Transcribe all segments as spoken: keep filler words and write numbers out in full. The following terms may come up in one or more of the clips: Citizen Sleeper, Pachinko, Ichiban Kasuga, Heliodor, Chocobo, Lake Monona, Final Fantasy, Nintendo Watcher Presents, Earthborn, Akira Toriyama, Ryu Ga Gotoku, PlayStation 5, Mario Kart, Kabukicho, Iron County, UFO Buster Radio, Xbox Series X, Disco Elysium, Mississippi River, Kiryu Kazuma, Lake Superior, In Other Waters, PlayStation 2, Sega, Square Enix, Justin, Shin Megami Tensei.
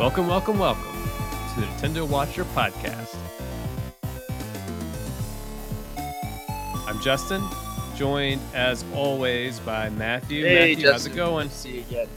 Welcome, welcome, welcome to the Nintendo Watcher Podcast. I'm Justin, joined as always by Matthew. Hey, Matthew, Justin. How's it going? Good to see you again.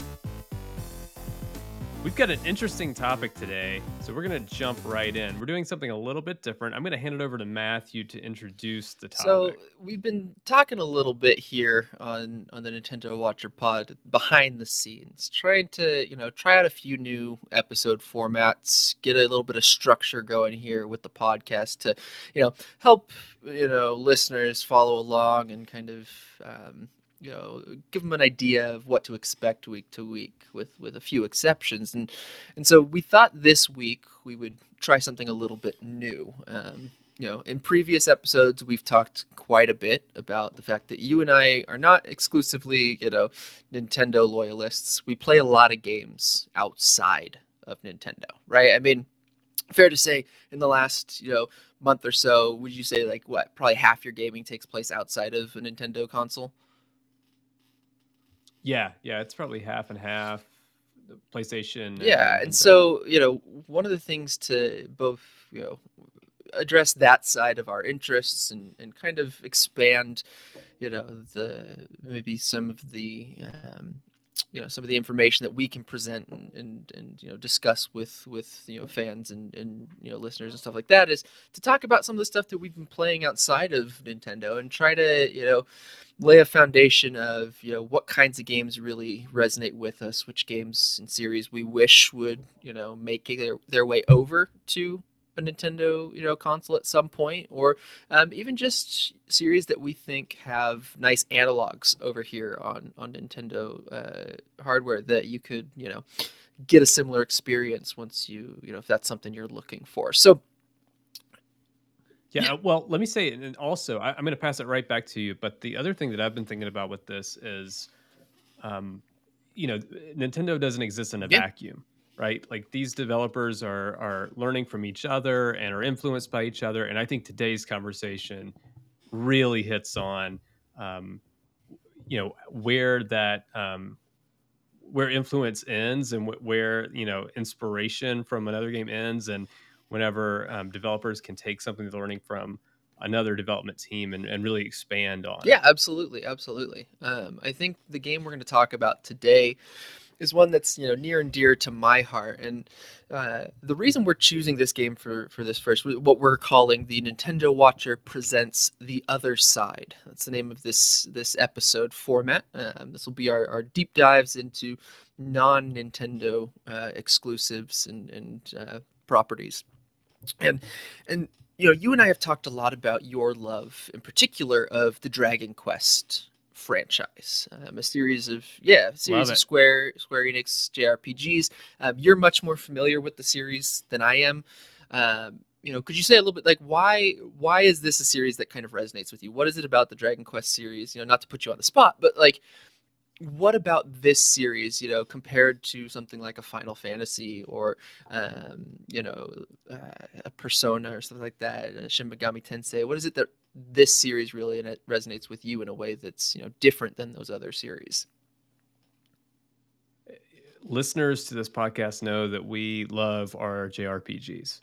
We've got an interesting topic today, so we're going to jump right in. We're doing something a little bit different. I'm going to hand it over to Matthew to introduce the topic. So we've been talking a little bit here on, on the Nintendo Watcher Pod behind the scenes, trying to, you know, try out a few new episode formats, get a little bit of structure going here with the podcast to, you know, help, you know, listeners follow along and kind of, um, you know, give them an idea of what to expect week to week, with, with a few exceptions. And and so we thought this week we would try something a little bit new. Um, you know, in previous episodes, we've talked quite a bit about the fact that you and I are not exclusively, you know, Nintendo loyalists. We play a lot of games outside of Nintendo, right? I mean, fair to say in the last, you know, month or so, would you say like what, probably half your gaming takes place outside of a Nintendo console? Yeah, yeah, it's probably half and half, PlayStation. Yeah, and, and so, you know, one of the things to both, you know, address that side of our interests and, and kind of expand, you know, the maybe some of the, um, you know, some of the information that we can present and, and, and you know, discuss with, with, you know, fans and, and, you know, listeners and stuff like that, is to talk about some of the stuff that we've been playing outside of Nintendo and try to, you know, lay a foundation of, you know, what kinds of games really resonate with us, which games and series we wish would, you know, make their, their way over to a Nintendo, you know, console at some point, or um, even just series that we think have nice analogs over here on, on Nintendo uh, hardware that you could, you know, get a similar experience once you, you know, if that's something you're looking for. So, yeah, well, let me say, and also, I, I'm going to pass it right back to you, but the other thing that I've been thinking about with this is, um, you know, Nintendo doesn't exist in a yeah. vacuum, right? Like, these developers are are learning from each other and are influenced by each other, and I think today's conversation really hits on, um, you know, where that, um, where influence ends and wh- where, you know, inspiration from another game ends, and whenever um, developers can take something they're learning from another development team and, and really expand on. Yeah, absolutely. Absolutely. Um, I think the game we're going to talk about today is one that's, you know, near and dear to my heart. And uh, the reason we're choosing this game for, for this first, what we're calling the Nintendo Watcher Presents The Other Side. That's the name of this, this episode format. Um, this will be our, our deep dives into non-Nintendo uh, exclusives and, and uh, properties. And, and you know, you and I have talked a lot about your love, in particular, of the Dragon Quest franchise, um, a series of yeah, a series of Square Square Enix J R P Gs. Um, you're much more familiar with the series than I am. Um, you know, could you say a little bit like why why is this a series that kind of resonates with you? What is it about the Dragon Quest series? You know, not to put you on the spot, but like, what about this series, you know, compared to something like a Final Fantasy or, um, you know, uh, a Persona or something like that, a Shin Megami Tensei? What is it that this series really and it resonates with you in a way that's, you know, different than those other series? Listeners to this podcast know that we love our J R P Gs.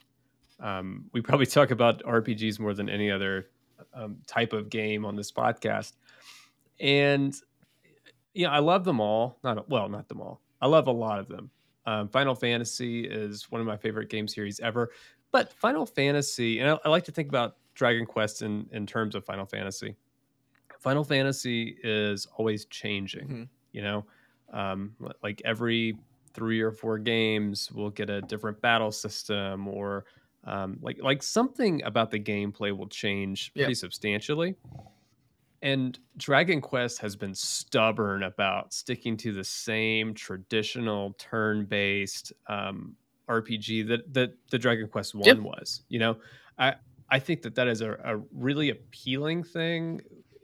Um, we probably talk about R P Gs more than any other um, type of game on this podcast. And yeah, I love them all. Not well, not them all. I love a lot of them. Um, Final Fantasy is one of my favorite game series ever. But Final Fantasy, and I, I like to think about Dragon Quest in, in terms of Final Fantasy. Final Fantasy is always changing. Mm-hmm. You know, um, like every three or four games, we'll get a different battle system, or um, like like something about the gameplay will change pretty yeah. substantially. And Dragon Quest has been stubborn about sticking to the same traditional turn-based um, R P G that, that the Dragon Quest one yep. was. You know, I I think that that is a, a really appealing thing.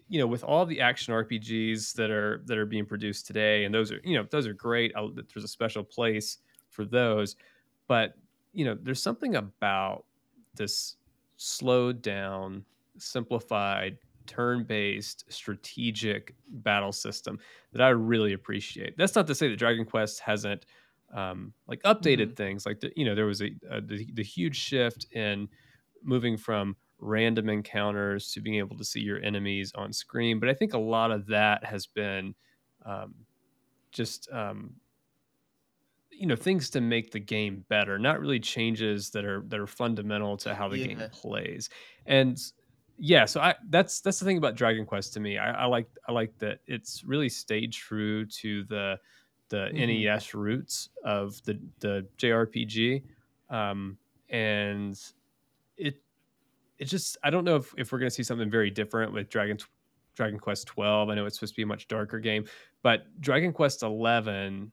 You know, with all the action R P Gs that are that are being produced today, and those are, you know, those are great. I'll, there's a special place for those, but you know, there's something about this slowed down, simplified, turn-based strategic battle system that I really appreciate. That's not to say that Dragon Quest hasn't um, like updated mm-hmm. things. Like, the, you know, there was a, a the, the huge shift in moving from random encounters to being able to see your enemies on screen. But I think a lot of that has been um, just, um, you know, things to make the game better, not really changes that are, that are fundamental to how the yeah. game plays. And yeah, so I, that's, that's the thing about Dragon Quest to me. I, I like, I like that it's really stayed true to the, the mm-hmm. N E S roots of the, the J R P G. Um, and it, It's just, I don't know if, if we're going to see something very different with Dragon Dragon Quest twelve. I know it's supposed to be a much darker game, but Dragon Quest eleven,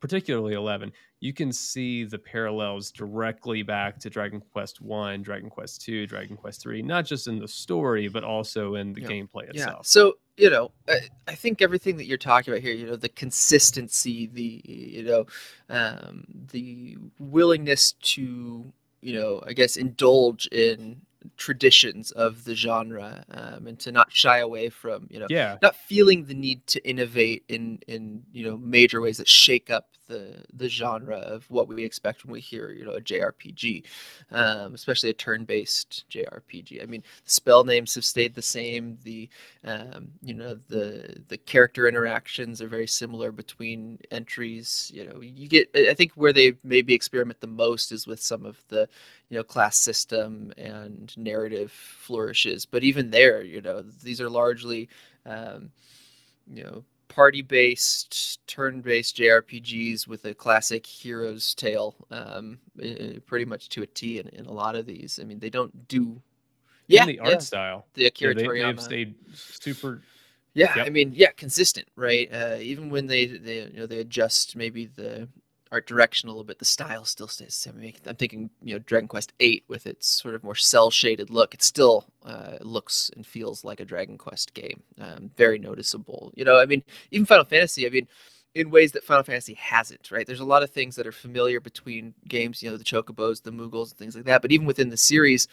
particularly eleven, you can see the parallels directly back to Dragon Quest one, Dragon Quest two, Dragon Quest three, not just in the story, but also in the yeah. gameplay itself. Yeah. So, you know, I, I think everything that you're talking about here, you know, the consistency, the, you know, um, the willingness to, you know, I guess, indulge in traditions of the genre, um, and to not shy away from, you know, yeah. not feeling the need to innovate in, in, you know, major ways that shake up the, the genre of what we expect when we hear, you know, a J R P G, um, especially a turn-based J R P G. I mean, the spell names have stayed the same. The, um, you know, the, the character interactions are very similar between entries. You know, you get, I think where they maybe experiment the most is with some of the, you know, class system and narrative flourishes. But even there, you know, these are largely, um, you know, party-based, turn-based J R P Gs with a classic hero's tale, um, pretty much to a T in, in a lot of these. I mean, they don't do... Yeah, and the art yeah. style. The Akira Toriyama. Yeah, they, they have stayed super... Yeah, yep. I mean, yeah, consistent, right? Uh, even when they, they, you know, they adjust maybe the art direction a little bit, the style still stays the same. I mean, I'm thinking, you know, Dragon Quest eight with its sort of more cell-shaded look, it still uh, looks and feels like a Dragon Quest game. Um, very noticeable. You know, I mean, even Final Fantasy, I mean, in ways that Final Fantasy hasn't, right? There's a lot of things that are familiar between games, you know, the Chocobos, the Moogles, and things like that. But even within the series,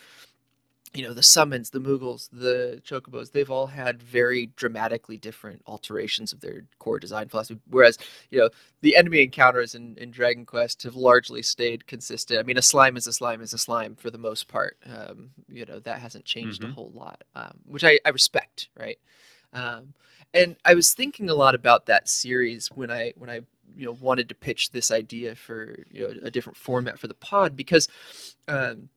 you know, the summons, the Moogles, the Chocobos, they've all had very dramatically different alterations of their core design philosophy. Whereas, you know, the enemy encounters in, in Dragon Quest have largely stayed consistent. I mean, a slime is a slime is a slime for the most part. Um, you know, that hasn't changed mm-hmm. a whole lot, um, which I, I respect, right? Um, and I was thinking a lot about that series when I when I you know wanted to pitch this idea for, you know, a different format for the pod, because um,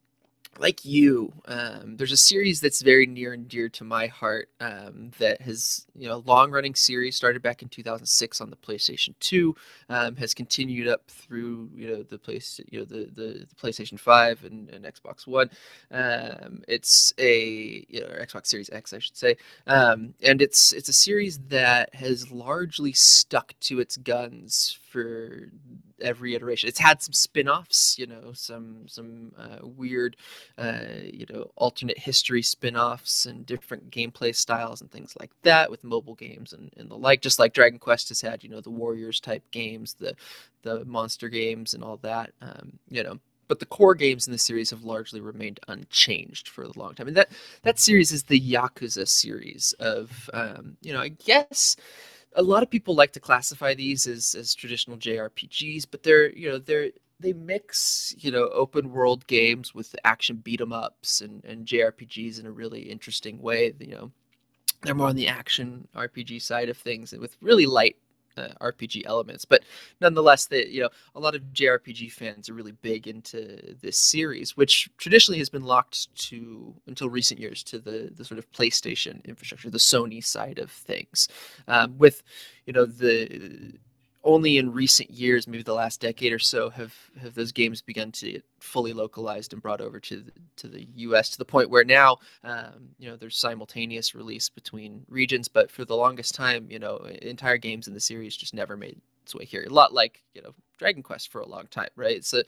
like you, um, there's a series that's very near and dear to my heart, um, that has, you know, long-running series, started back in two thousand six on the PlayStation two, um, has continued up through, you know, the place, you know, the, the, the PlayStation five and, and Xbox One. Um, it's a, you know, or Xbox Series X, I should say. Um, and it's, it's a series that has largely stuck to its guns for every iteration. It's had some spin-offs, you know, some, some, uh, weird, Uh, you know, alternate history spin-offs and different gameplay styles and things like that with mobile games and, and the like, just like Dragon Quest has had, you know, the Warriors type games, the the monster games and all that, um, you know. But the core games in the series have largely remained unchanged for a long time. And that, that series is the Yakuza series of, um, you know, I guess... a lot of people like to classify these as, as traditional J R P Gs, but they're, you know, they're, they mix, you know, open world games with action beat 'em ups and, and J R P Gs in a really interesting way. You know, they're more on the action R P G side of things with really light uh, R P G elements, but nonetheless, that, you know, a lot of J R P G fans are really big into this series, which traditionally has been locked to, until recent years, to the, the sort of PlayStation infrastructure, the Sony side of things, um, with, you know, the, only in recent years, maybe the last decade or so, have, have those games begun to get fully localized and brought over to the, to the U S to the point where now, um, you know, there's simultaneous release between regions. But for the longest time, you know, entire games in the series just never made its way here. A lot like, you know, Dragon Quest for a long time, right? So,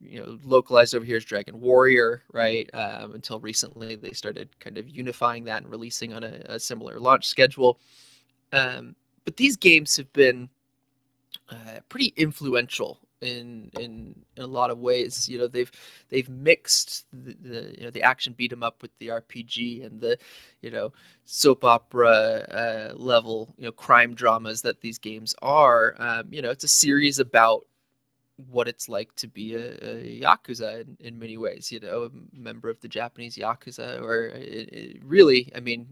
you know, localized over here is Dragon Warrior, right? Um, until recently, they started kind of unifying that and releasing on a, a similar launch schedule. Um, but these games have been Uh, pretty influential in, in in a lot of ways. You know, they've they've mixed the, the you know the action beat 'em up with the R P G and the, you know, soap opera uh, level, you know, crime dramas that these games are. Um, you know, it's a series about what it's like to be a, a Yakuza in, in many ways, you know, a member of the Japanese Yakuza, or it, it really, I mean,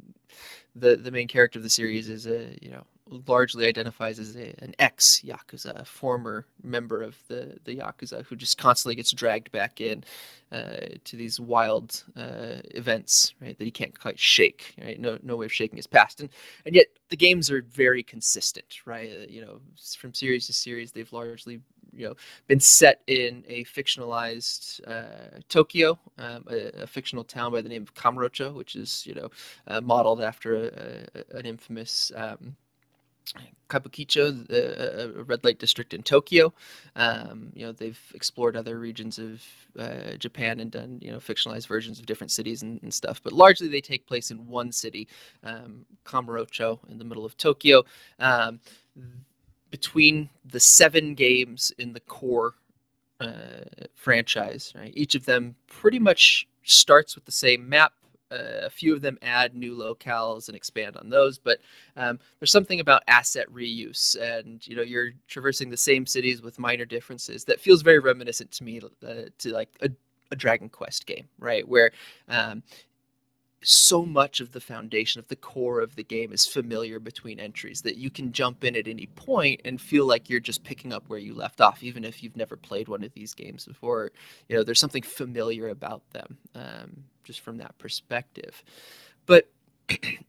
the, the main character of the series is a, you know, largely identifies as a, an ex-Yakuza, a former member of the, the Yakuza, who just constantly gets dragged back in uh, to these wild uh, events, right, that he can't quite shake, right? No no way of shaking his past. And, and yet the games are very consistent, right? You know, from series to series, they've largely, you know, been set in a fictionalized uh, Tokyo, um, a, a fictional town by the name of Kamurocho, which is, you know, uh, modeled after a, a, an infamous um, Kabukicho, the uh, red light district in Tokyo. Um, you know, they've explored other regions of uh, Japan and done, you know, fictionalized versions of different cities and, and stuff. But largely, they take place in one city, um, Kamurocho, in the middle of Tokyo. Um, between the seven games in the core uh, franchise, right, each of them pretty much starts with the same map. Uh, a few of them add new locales and expand on those, but um, there's something about asset reuse, and you know, you're traversing the same cities with minor differences that feels very reminiscent to me uh, to like a, a Dragon Quest game, right? Where um, so much of the foundation of the core of the game is familiar between entries that you can jump in at any point and feel like you're just picking up where you left off, even if you've never played one of these games before. You know, there's something familiar about them. Um, just from that perspective. But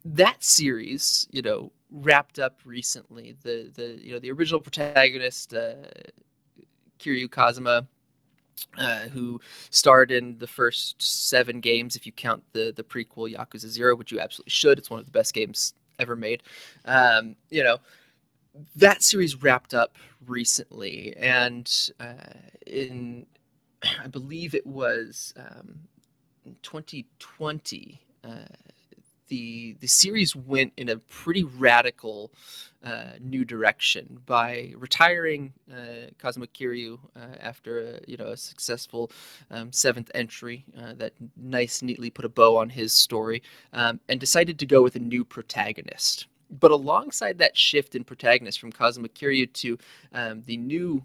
that series, you know, wrapped up recently. The, the you know, the original protagonist, uh, Kiryu Kazuma, uh, who starred in the first seven games, if you count the, the prequel Yakuza Zero, which you absolutely should. It's one of the best games ever made. Um, you know, that series wrapped up recently. And uh, in, I believe it was... Um, In twenty twenty, uh, the the series went in a pretty radical uh, new direction by retiring uh, Kazuma Kiryu uh, after a, you know a successful um, seventh entry uh, that nice neatly put a bow on his story, um, and decided to go with a new protagonist. But alongside that shift in protagonist from Kazuma Kiryu to um, the new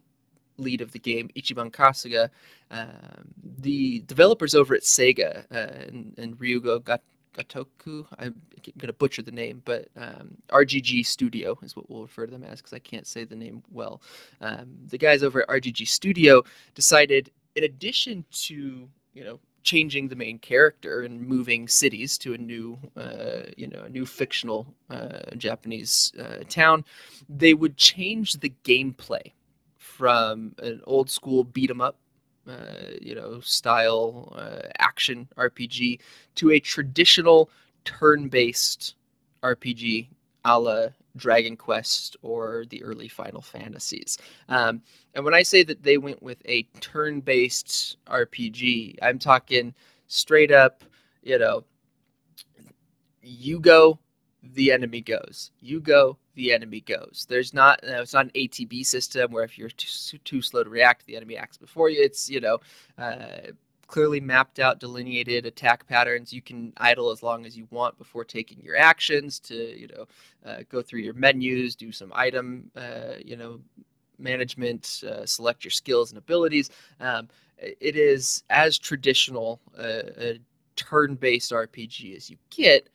lead of the game, Ichiban Kasuga, um, the developers over at Sega uh, and, and Ryu Ga Gotoku, I'm going to butcher the name, but um, R G G Studio is what we'll refer to them as because I can't say the name well. Um, the guys over at R G G Studio decided, in addition to, you know, changing the main character and moving cities to a new, uh, you know, a new fictional uh, Japanese uh, town, they would change the gameplay from an old school beat 'em up, uh, you know, style uh, action R P G to a traditional turn-based R P G, a la Dragon Quest or the early Final Fantasies. Um, and when I say that they went with a turn-based R P G, I'm talking straight up. You know, you go, the enemy goes. You go. The enemy goes. There's not, you know, it's not an A T B system where if you're too, too slow to react, the enemy acts before you. It's, you know, uh, clearly mapped out, delineated attack patterns. You can idle as long as you want before taking your actions to, you know, uh, go through your menus, do some item, uh, you know, management, uh, select your skills and abilities. Um, it is as traditional uh, a turn-based R P G as you get,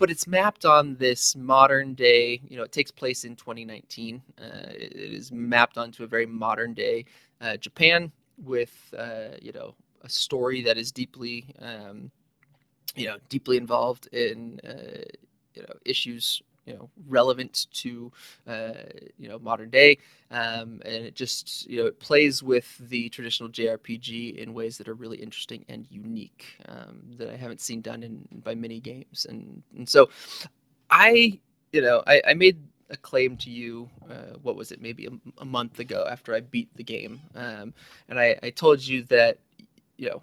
but it's mapped on this modern day, you know, it takes place in twenty nineteen. Uh, it is mapped onto a very modern day uh, Japan with, uh, you know, a story that is deeply, um, you know, deeply involved in, uh, you know, issues, you know, relevant to, uh, you know, modern day. Um, and it just, you know, it plays with the traditional J R P G in ways that are really interesting and unique, um, that I haven't seen done in by many games. And, and so I, you know, I, I made a claim to you, uh, what was it, maybe a, a month ago after I beat the game. Um, and I, I told you that, you know,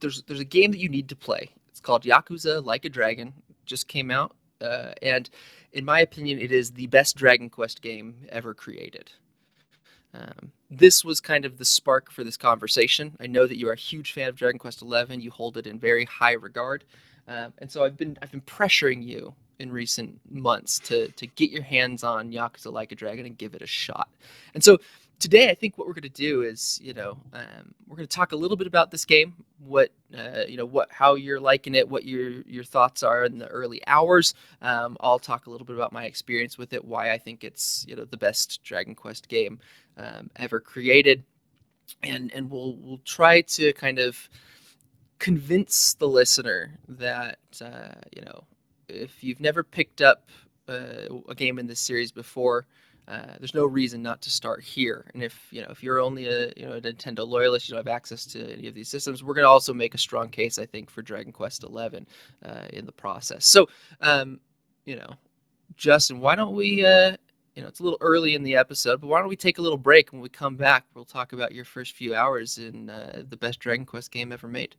there's, there's a game that you need to play. It's called Yakuza: Like a Dragon. It just came out. Uh, and in my opinion, it is the best Dragon Quest game ever created. Um, this was kind of the spark for this conversation. I know that you are a huge fan of Dragon Quest eleven. You hold it in very high regard, um, and so I've been I've been pressuring you in recent months to to get your hands on Yakuza: Like a Dragon and give it a shot. And so today, I think what we're going to do is, you know, um, we're going to talk a little bit about this game, what, uh, you know, what, how you're liking it, what your your thoughts are in the early hours. Um, I'll talk a little bit about my experience with it, why I think it's, you know, the best Dragon Quest game um, ever created, and and we'll we'll try to kind of convince the listener that uh, you know, if you've never picked up uh, a game in this series before, Uh, there's no reason not to start here. And if, you know, if you're only a, you know, a Nintendo loyalist, you don't have access to any of these systems, we're going to also make a strong case, I think, for Dragon Quest eleven uh, in the process. So, um, you know, Justin, why don't we, uh, you know, it's a little early in the episode, but why don't we take a little break? When we come back, we'll talk about your first few hours in uh, the best Dragon Quest game ever made.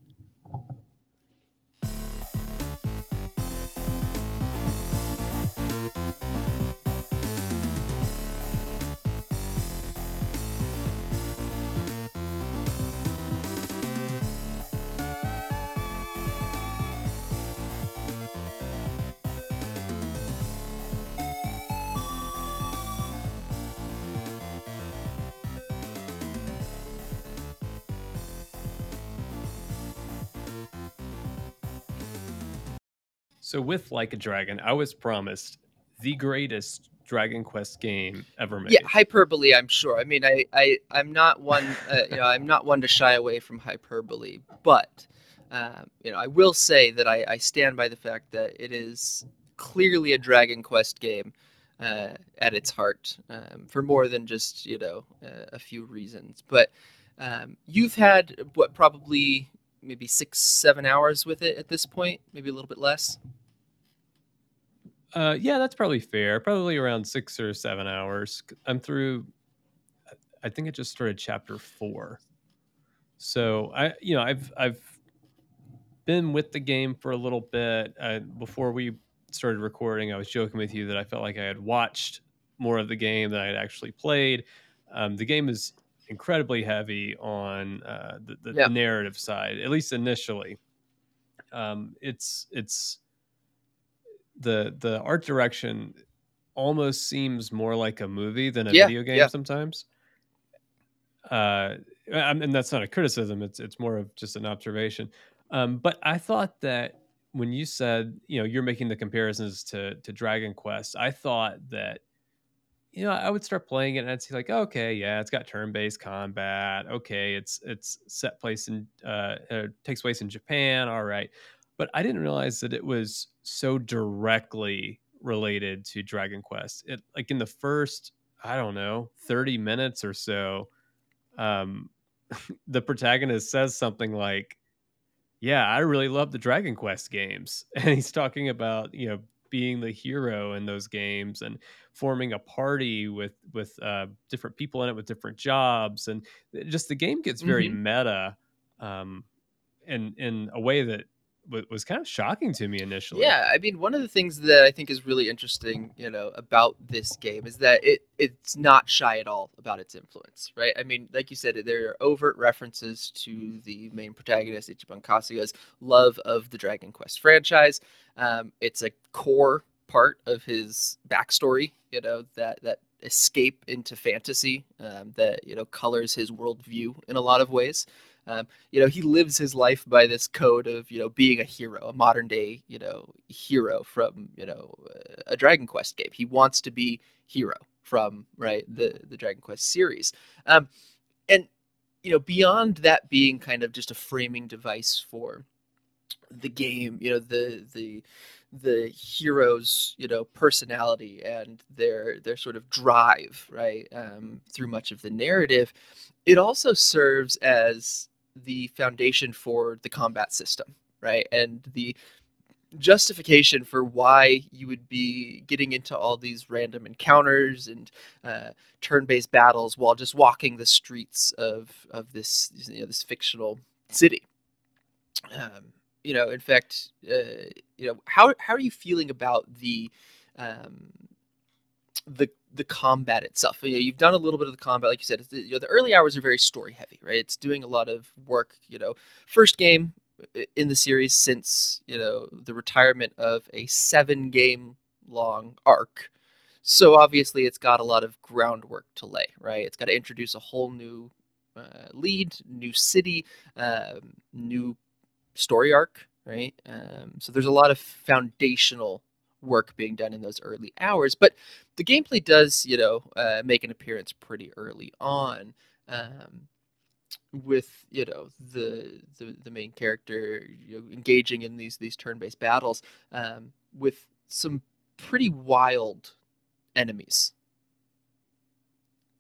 So with Like a Dragon, I was promised the greatest Dragon Quest game ever made. Yeah, hyperbole, I'm sure. I mean, I, I, I'm not one, uh, you know, I'm not one to shy away from hyperbole, but, uh, you know, I will say that I, I stand by the fact that it is clearly a Dragon Quest game uh, at its heart, um, for more than just, you know, uh, a few reasons. But um, you've had what probably maybe six, seven hours with it at this point, maybe a little bit less. Uh, yeah, that's probably fair. Probably around six or seven hours. I'm through, I think I just started chapter four. So I, you know, I've, I've been with the game for a little bit. Uh, before we started recording, I was joking with you that I felt like I had watched more of the game than I had actually played. Um, the game is incredibly heavy on uh, the, the yeah. narrative side, at least initially. Um, it's it's the the art direction almost seems more like a movie than a yeah, video game yeah. sometimes. Uh, and that's not a criticism; it's it's more of just an observation. Um, but I thought that when you said, you know, you're making the comparisons to to Dragon Quest, I thought that, you know, I would start playing it and I'd see like, okay, yeah, it's got turn-based combat. Okay, it's it's set place in uh, uh, takes place in Japan. All right, but I didn't realize that it was so directly related to Dragon Quest. It like in the first, I don't know, thirty minutes or so, um, the protagonist says something like, "Yeah, I really love the Dragon Quest games," and he's talking about, you know, being the hero in those games and forming a party with with uh, different people in it with different jobs, and just the game gets very mm-hmm. meta, um, in in a way that w- was kind of shocking to me initially. Yeah, I mean, one of the things that I think is really interesting, you know, about this game is that it it's not shy at all about its influence, right? I mean, like you said, there are overt references to the main protagonist Ichiban Kasuga's love of the Dragon Quest franchise. Um, it's a core part of his backstory, you know, that, that escape into fantasy um, that, you know, colors his worldview in a lot of ways. Um, you know, he lives his life by this code of, you know, being a hero, a modern day, you know, hero from, you know, a Dragon Quest game. He wants to be hero from, right, the, the Dragon Quest series. Um, and, you know, beyond that being kind of just a framing device for the game, you know, the the the hero's, you know, personality and their their sort of drive, right, um, through much of the narrative, it also serves as the foundation for the combat system, right, and the justification for why you would be getting into all these random encounters and uh, turn-based battles while just walking the streets of of this, you know, this fictional city. Um, You know, in fact, uh, you know, how how are you feeling about the um, the the combat itself? You know, you've done a little bit of the combat, like you said. It's, you know, the early hours are very story heavy, right? It's doing a lot of work. You know, first game in the series since, you know, the retirement of a seven game long arc. So obviously it's got a lot of groundwork to lay, right? It's got to introduce a whole new uh, lead, new city, um, new story arc, right? Um, so there's a lot of foundational work being done in those early hours, but the gameplay does, you know, uh, make an appearance pretty early on, um, with, you know, the, the the main character, you know, engaging in these these turn-based battles um, with some pretty wild enemies.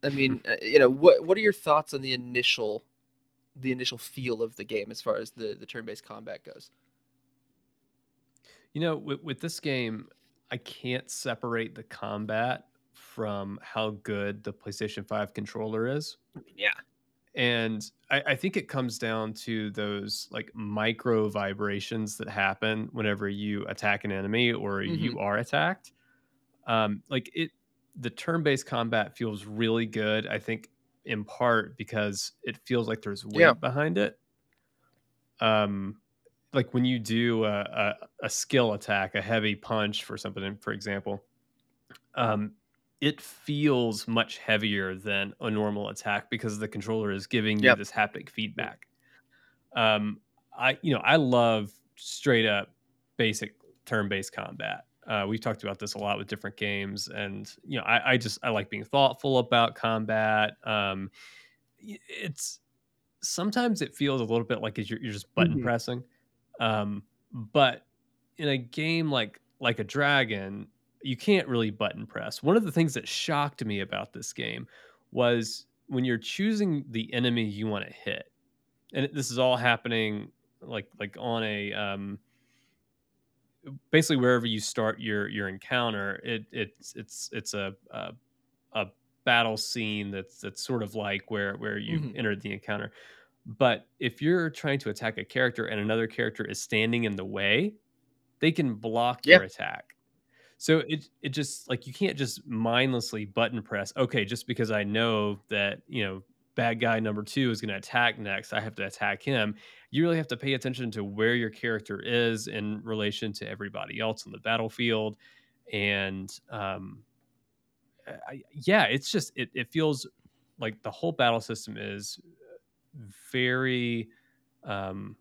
I mean, uh, you know, what what are your thoughts on the initial the initial feel of the game as far as the the turn-based combat goes? You know, with, with this game, I can't separate the combat from how good the PlayStation five controller is. Yeah. And I, I think it comes down to those like micro vibrations that happen whenever you attack an enemy or mm-hmm. you are attacked. Um, like it, the turn-based combat feels really good, I think in part because it feels like there's weight yeah. behind it. Um. Like when you do a, a, a skill attack, a heavy punch for something, for example, um, it feels much heavier than a normal attack because the controller is giving you yep. this haptic feedback. Um, I, you know, I love straight up basic turn-based combat. Uh, we've talked about this a lot with different games, and you know, I, I just I like being thoughtful about combat. Um, it's sometimes it feels a little bit like you're, you're just button mm-hmm. pressing. Um, but in a game like like a Dragon, you can't really button press. One of the things that shocked me about this game was when you're choosing the enemy you want to hit, and this is all happening like like on a um, basically wherever you start your your encounter, it it's it's it's a a, a battle scene that's that's sort of like where where you mm-hmm. entered the encounter. But if you're trying to attack a character and another character is standing in the way, they can block yeah. your attack. So it it just like you can't just mindlessly button press. Okay, just because I know that, you know, bad guy number two is going to attack next, I have to attack him. You really have to pay attention to where your character is in relation to everybody else on the battlefield. And um, I, yeah, it's just it it feels like the whole battle system is very um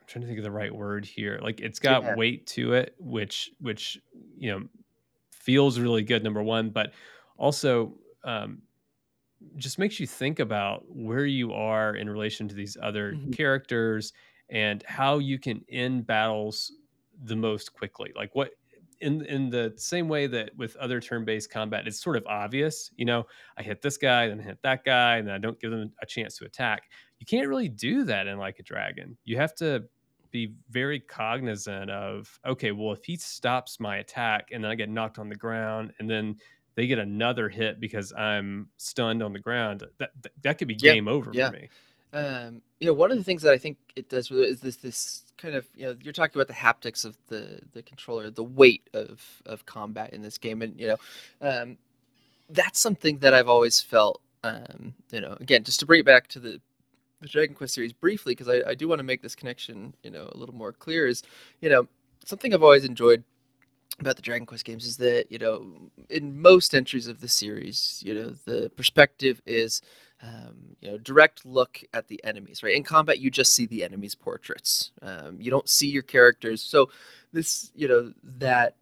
I'm trying to think of the right word here. Like it's got yeah. weight to it, which which you know feels really good, number one, but also um just makes you think about where you are in relation to these other mm-hmm. characters and how you can end battles the most quickly. Like what In in the same way that with other turn-based combat, it's sort of obvious, you know, I hit this guy, then I hit that guy, and then I don't give them a chance to attack. You can't really do that in Like a Dragon. You have to be very cognizant of, okay, well, if he stops my attack and then I get knocked on the ground and then they get another hit because I'm stunned on the ground, that that, that could be yeah, game over yeah. for me. Um, you know, one of the things that I think it does is this this kind of, you know, you're talking about the haptics of the, the controller, the weight of, of combat in this game. And, you know, um, that's something that I've always felt, um, you know, again, just to bring it back to the, the Dragon Quest series briefly, because I, I do want to make this connection, you know, a little more clear is, you know, something I've always enjoyed about the Dragon Quest games is that, you know, in most entries of the series, you know, the perspective is, Um, you know, direct look at the enemies, right? In combat, you just see the enemies' portraits. Um, you don't see your characters. So this, you know, that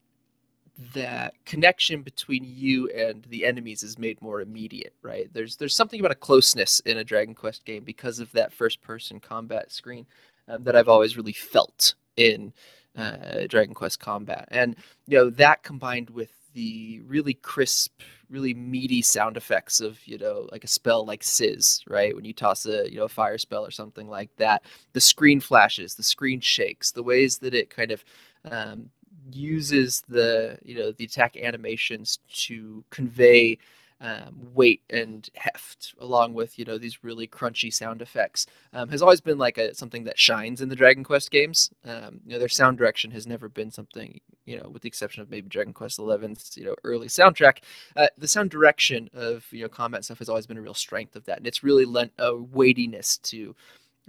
that connection between you and the enemies is made more immediate, right? There's there's something about a closeness in a Dragon Quest game because of that first-person combat screen um, that I've always really felt in uh, Dragon Quest combat. And, you know, that combined with the really crisp, really meaty sound effects of, you know, like a spell like Sizz, right? When you toss a, you know, fire spell or something like that, the screen flashes, the screen shakes, the ways that it kind of um, uses the, you know, the attack animations to convey um, weight and heft, along with, you know, these really crunchy sound effects, um, has always been like a something that shines in the Dragon Quest games. Um, you know, their sound direction has never been something, you know, with the exception of maybe Dragon Quest eleven's, you know, early soundtrack, uh, the sound direction of, you know, combat stuff has always been a real strength of that. And it's really lent a weightiness to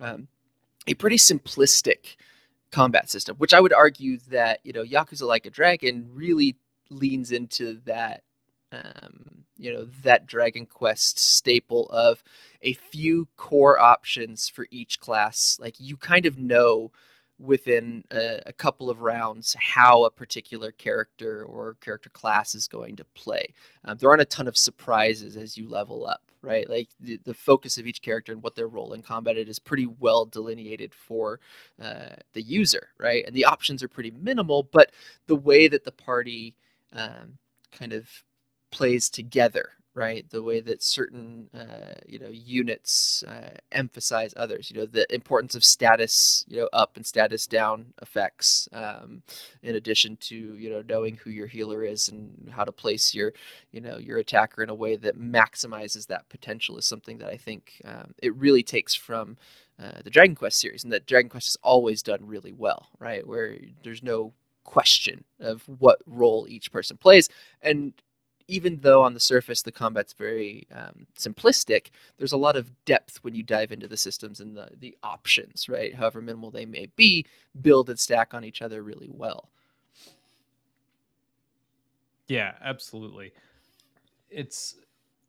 um, a pretty simplistic combat system, which I would argue that, you know, Yakuza Like a Dragon really leans into that, um, you know, that Dragon Quest staple of a few core options for each class. Like, you kind of know within a, a couple of rounds how a particular character or character class is going to play. Um, there aren't a ton of surprises as you level up, right? Like the, the focus of each character and what their role in combat it is pretty well delineated for uh, the user, right? And the options are pretty minimal, but the way that the party um, kind of plays together, right? The way that certain, uh, you know, units uh, emphasize others, you know, the importance of status, you know, up and status down effects, um, in addition to, you know, knowing who your healer is and how to place your, you know, your attacker in a way that maximizes that potential is something that I think um, it really takes from uh, the Dragon Quest series, and that Dragon Quest has always done really well, right? Where there's no question of what role each person plays. And even though on the surface the combat's very um, simplistic, there's a lot of depth when you dive into the systems and the, the options, right? However minimal they may be, build and stack on each other really well. Yeah, absolutely. It's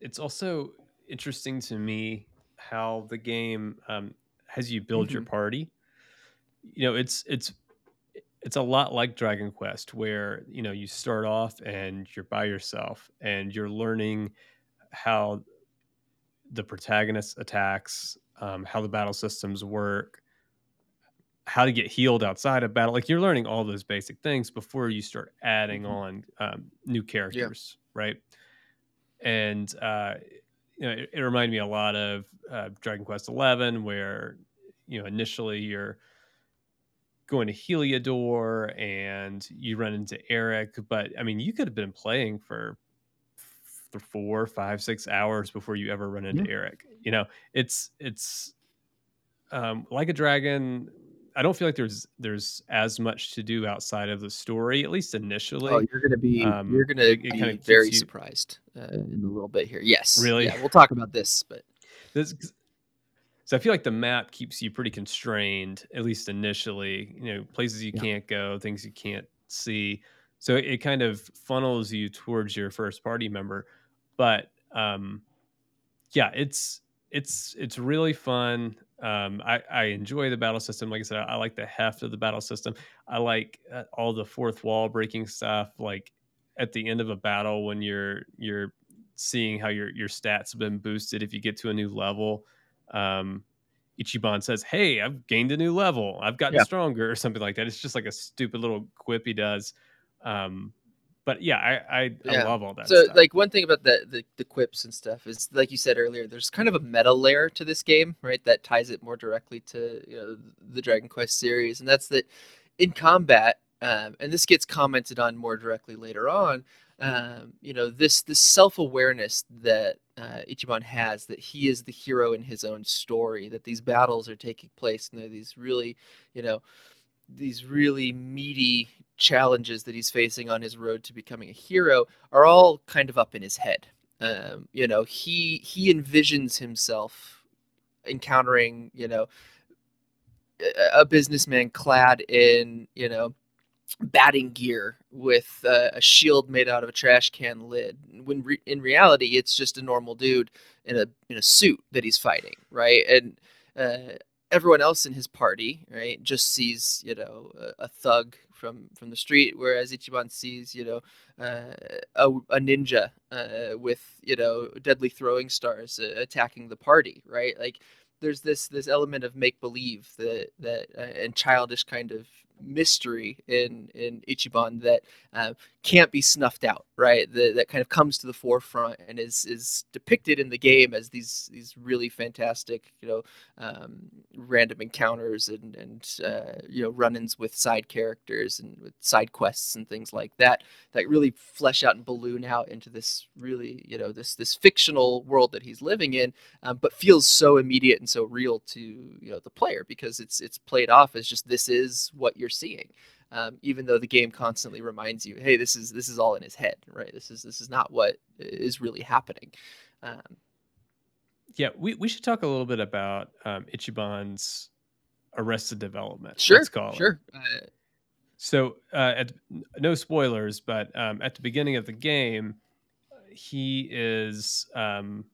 it's also interesting to me how the game um, has you build mm-hmm. your party. You know, it's it's. It's a lot like Dragon Quest where, you know, you start off and you're by yourself and you're learning how the protagonist attacks, um, how the battle systems work, how to get healed outside of battle. Like, you're learning all those basic things before you start adding mm-hmm. on um, new characters. Yeah. Right. And, uh, you know, it, it reminded me a lot of uh, Dragon Quest eleven where, you know, initially you're going to Heliodor and you run into Eric, but I mean, you could have been playing for, for four, five, six hours before you ever run into yeah. Eric. You know, it's it's um, Like a Dragon. I don't feel like there's there's as much to do outside of the story, at least initially. Oh, you're gonna be um, you're gonna it, it be kinda very you... surprised uh, in a little bit here. Yes, really. Yeah, we'll talk about this, but this. So I feel like the map keeps you pretty constrained, at least initially, you know, places you yeah. can't go, things you can't see. So it kind of funnels you towards your first party member. But um, yeah, it's it's it's really fun. Um, I, I enjoy the battle system. Like I said, I, I like the heft of the battle system. I like uh, all the fourth wall breaking stuff. Like at the end of a battle when you're you're seeing how your, your stats have been boosted if you get to a new level. Um, Ichiban says, "Hey, I've gained a new level. I've gotten yeah. stronger," or something like that. It's just like a stupid little quip he does. Um, but yeah, I I, yeah. I love all that. So stuff. Like one thing about the, the the quips and stuff is, like you said earlier, there's kind of a meta layer to this game, right? That ties it more directly to, you know, the Dragon Quest series, and that's that in combat. Um, and this gets commented on more directly later on. Um, you know, this this self-awareness that uh, Ichiban has, that he is the hero in his own story, that these battles are taking place and there are these really, you know, these really meaty challenges that he's facing on his road to becoming a hero are all kind of up in his head. Um, you know, he he envisions himself encountering, you know, a businessman clad in, you know, batting gear with uh, a shield made out of a trash can lid. When re- in reality, it's just a normal dude in a in a suit that he's fighting, right? And uh, everyone else in his party, right, just sees, you know, a, a thug from, from the street, whereas Ichiban sees, you know, uh, a, a ninja uh, with, you know, deadly throwing stars uh, attacking the party, right? Like, there's this this element of make believe that that uh, and childish kind of mystery in in Ichiban that uh, can't be snuffed out, right? The, that kind of comes to the forefront and is is depicted in the game as these these really fantastic, you know, um, random encounters and and uh, you know, run-ins with side characters and with side quests and things like that that really flesh out and balloon out into this really, you know, this this fictional world that he's living in, um, but feels so immediate and so real to, you know, the player because it's it's played off as just this is what you're seeing, um, even though the game constantly reminds you, hey, this is this is all in his head, right? This is this is not what is really happening. Um, yeah, we, we should talk a little bit about um, Ichiban's arrested development. Sure, let's call it. Sure. Uh, So, uh, at, no spoilers, but um, at the beginning of the game, he is, um,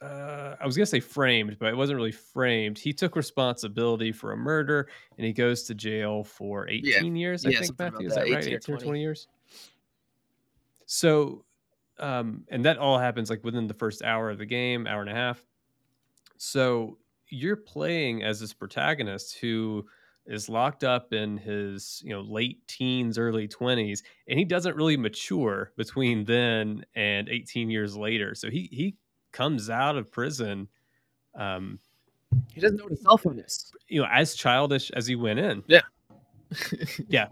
uh, I was going to say framed, but it wasn't really framed. He took responsibility for a murder, and he goes to jail for eighteen yeah. years, I yeah, think, Matthew. Is that, that right? eighteen or twenty years? So, um, and that all happens like within the first hour of the game, hour and a half. So you're playing as this protagonist who is locked up in his, you know, late teens, early twenties, and he doesn't really mature between then and eighteen years later. So he he comes out of prison. Um, he doesn't know what a cell phone is. You know, as childish as he went in. Yeah, yeah.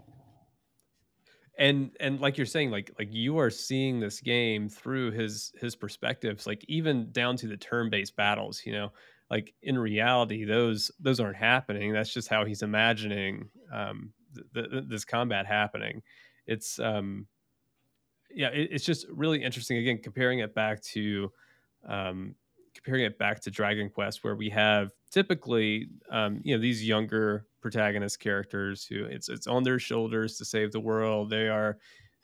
And and like you're saying, like like you are seeing this game through his his perspectives, like even down to the turn-based battles, you know. Like in reality, those those aren't happening. That's just how he's imagining um, th- th- this combat happening. It's um, yeah, it, it's just really interesting. Again, comparing it back to um, comparing it back to Dragon Quest, where we have typically um, you know, these younger protagonist characters who it's it's on their shoulders to save the world. They are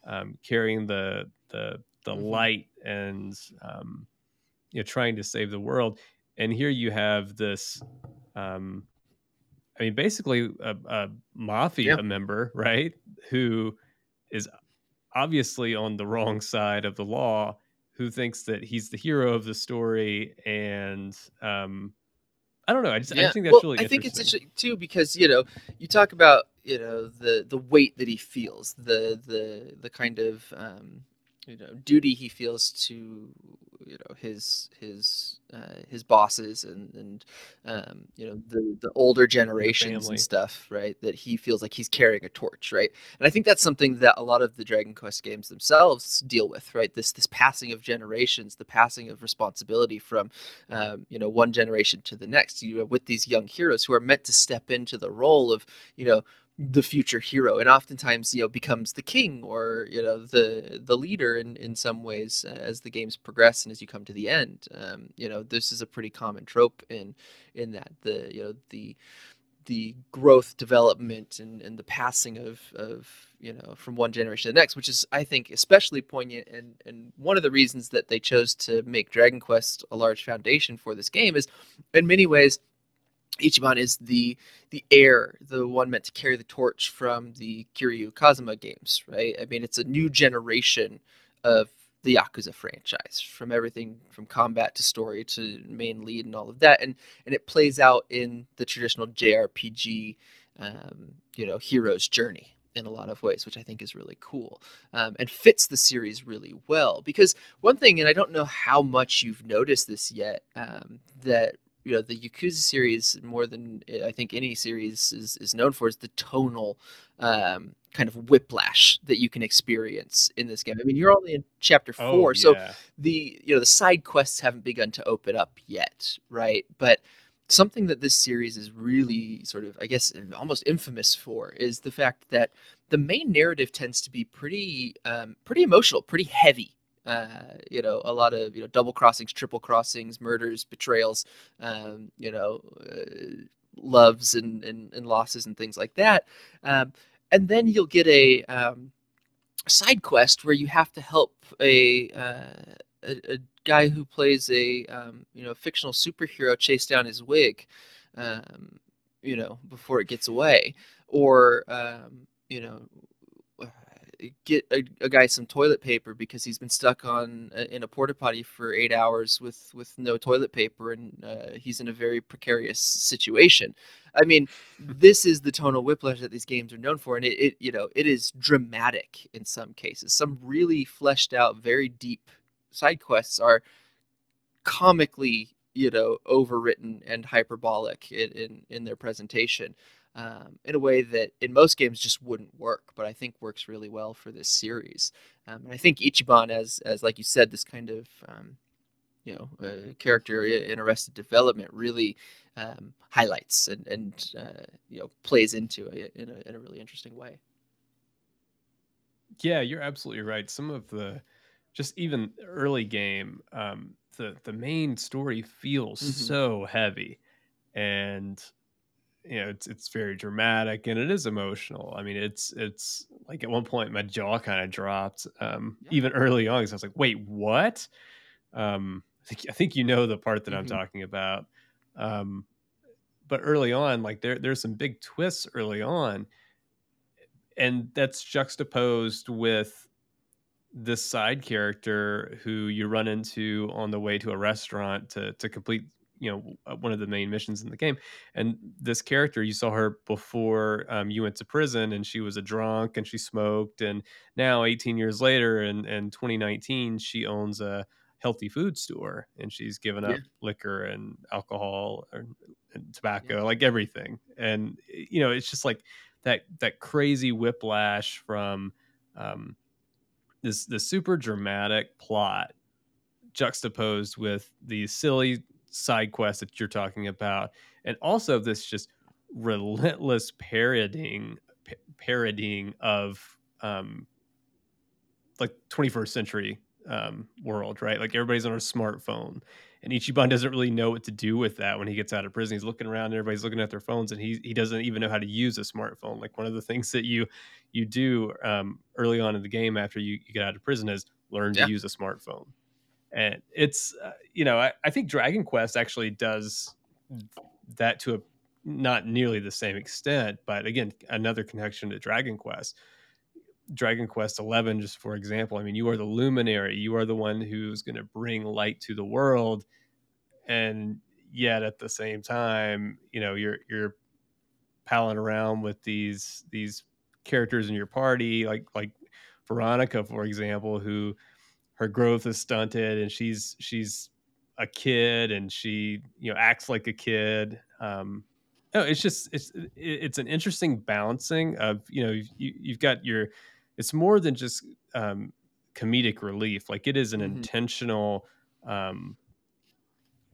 um, carrying the the the mm-hmm. light and um, you know, trying to save the world. And here you have this, um, I mean, basically a, a mafia yeah. member, right? Who is obviously on the wrong side of the law, who thinks that he's the hero of the story. And um, I don't know. I just yeah. I think that's well, really I interesting. I think it's interesting, too, because, you know, you talk about, you know, the, the weight that he feels, the, the, the kind of, um, you know, duty he feels to, you know, his his uh, his bosses and and um, you know, the the older generations and stuff, right? That he feels like he's carrying a torch, right? And I think that's something that a lot of the Dragon Quest games themselves deal with, right? This this passing of generations, the passing of responsibility from um, you know, one generation to the next. You know, with these young heroes who are meant to step into the role of, you know, the future hero, and oftentimes, you know, becomes the king or, you know, the the leader in in some ways uh, as the games progress and as you come to the end. Um you know, this is a pretty common trope in in that the, you know, the the growth, development, and and the passing of of you know, from one generation to the next, which is, I think, especially poignant, and and one of the reasons that they chose to make Dragon Quest a large foundation for this game is, in many ways, Ichiban is the the heir, the one meant to carry the torch from the Kiryu Kazuma games, right? I mean, it's a new generation of the Yakuza franchise, from everything from combat to story to main lead and all of that, and and it plays out in the traditional J R P G, um, you know, hero's journey in a lot of ways, which I think is really cool, um, and fits the series really well. Because one thing, and I don't know how much you've noticed this yet, um, that, you know, the Yakuza series, more than I think any series is, is known for, is the tonal um, kind of whiplash that you can experience in this game. I mean, you're only in chapter four, oh, yeah. so the, you know, the side quests haven't begun to open up yet, right? But something that this series is really sort of, I guess, almost infamous for is the fact that the main narrative tends to be pretty, um, pretty emotional, pretty heavy. Uh, you know, a lot of, you know, double crossings, triple crossings, murders, betrayals, um, you know, uh, loves and, and, and losses and things like that. Um, and then you'll get a um, side quest where you have to help a, uh, a, a guy who plays a, um, you know, fictional superhero chase down his wig, um, you know, before it gets away, or, um, you know, get a, a guy some toilet paper because he's been stuck on uh, in a porta potty for eight hours with, with no toilet paper, and uh, he's in a very precarious situation. I mean, this is the tonal whiplash that these games are known for, and it, it you know, it is dramatic in some cases. Some really fleshed out, very deep side quests are comically, you know, overwritten and hyperbolic in in, in their presentation. Um, in a way that in most games just wouldn't work, but I think works really well for this series. Um, and I think Ichiban, as as like you said, this kind of um, you know uh, character in Arrested Development really um, highlights and and uh, you know plays into it in a in a really interesting way. Yeah, you're absolutely right. Some of the just even early game, um, the the main story feels mm-hmm. so heavy, and you know, it's it's very dramatic and it is emotional. I mean, it's it's like at one point my jaw kind of dropped, um, yeah. even early on. Because I was like, wait, what? Um, I think, I think you know the part that mm-hmm. I'm talking about. Um, but early on, like there there's some big twists early on. And that's juxtaposed with this side character who you run into on the way to a restaurant to to complete, you know, one of the main missions in the game. And this character, you saw her before um, you went to prison, and she was a drunk and she smoked. And now eighteen years later, in, in twenty nineteen, she owns a healthy food store, and she's given up yeah. liquor and alcohol or, and tobacco, yeah. like everything. And, you know, it's just like that, that crazy whiplash from um, this, this super dramatic plot juxtaposed with the silly side quests that you're talking about. And also this just relentless parodying, p- parodying of um, like twenty-first century um, world, right? Like everybody's on our smartphone, and Ichiban doesn't really know what to do with that. When he gets out of prison, he's looking around and everybody's looking at their phones, and he, he doesn't even know how to use a smartphone. Like one of the things that you, you do um, early on in the game after you, you get out of prison is learn yeah. to use a smartphone. And it's, uh, you know, I, I think Dragon Quest actually does that to a not nearly the same extent. But again, another connection to Dragon Quest. Dragon Quest eleven, just for example, I mean, you are the luminary. You are the one who's going to bring light to the world. And yet at the same time, you know, you're you're palling around with these these characters in your party, like like Veronica, for example, who... her growth is stunted, and she's she's a kid, and she, you know, acts like a kid. Um, no, it's just it's it's an interesting balancing of, you know, you, you've got your, it's more than just um, comedic relief. Like it is an mm-hmm. intentional um,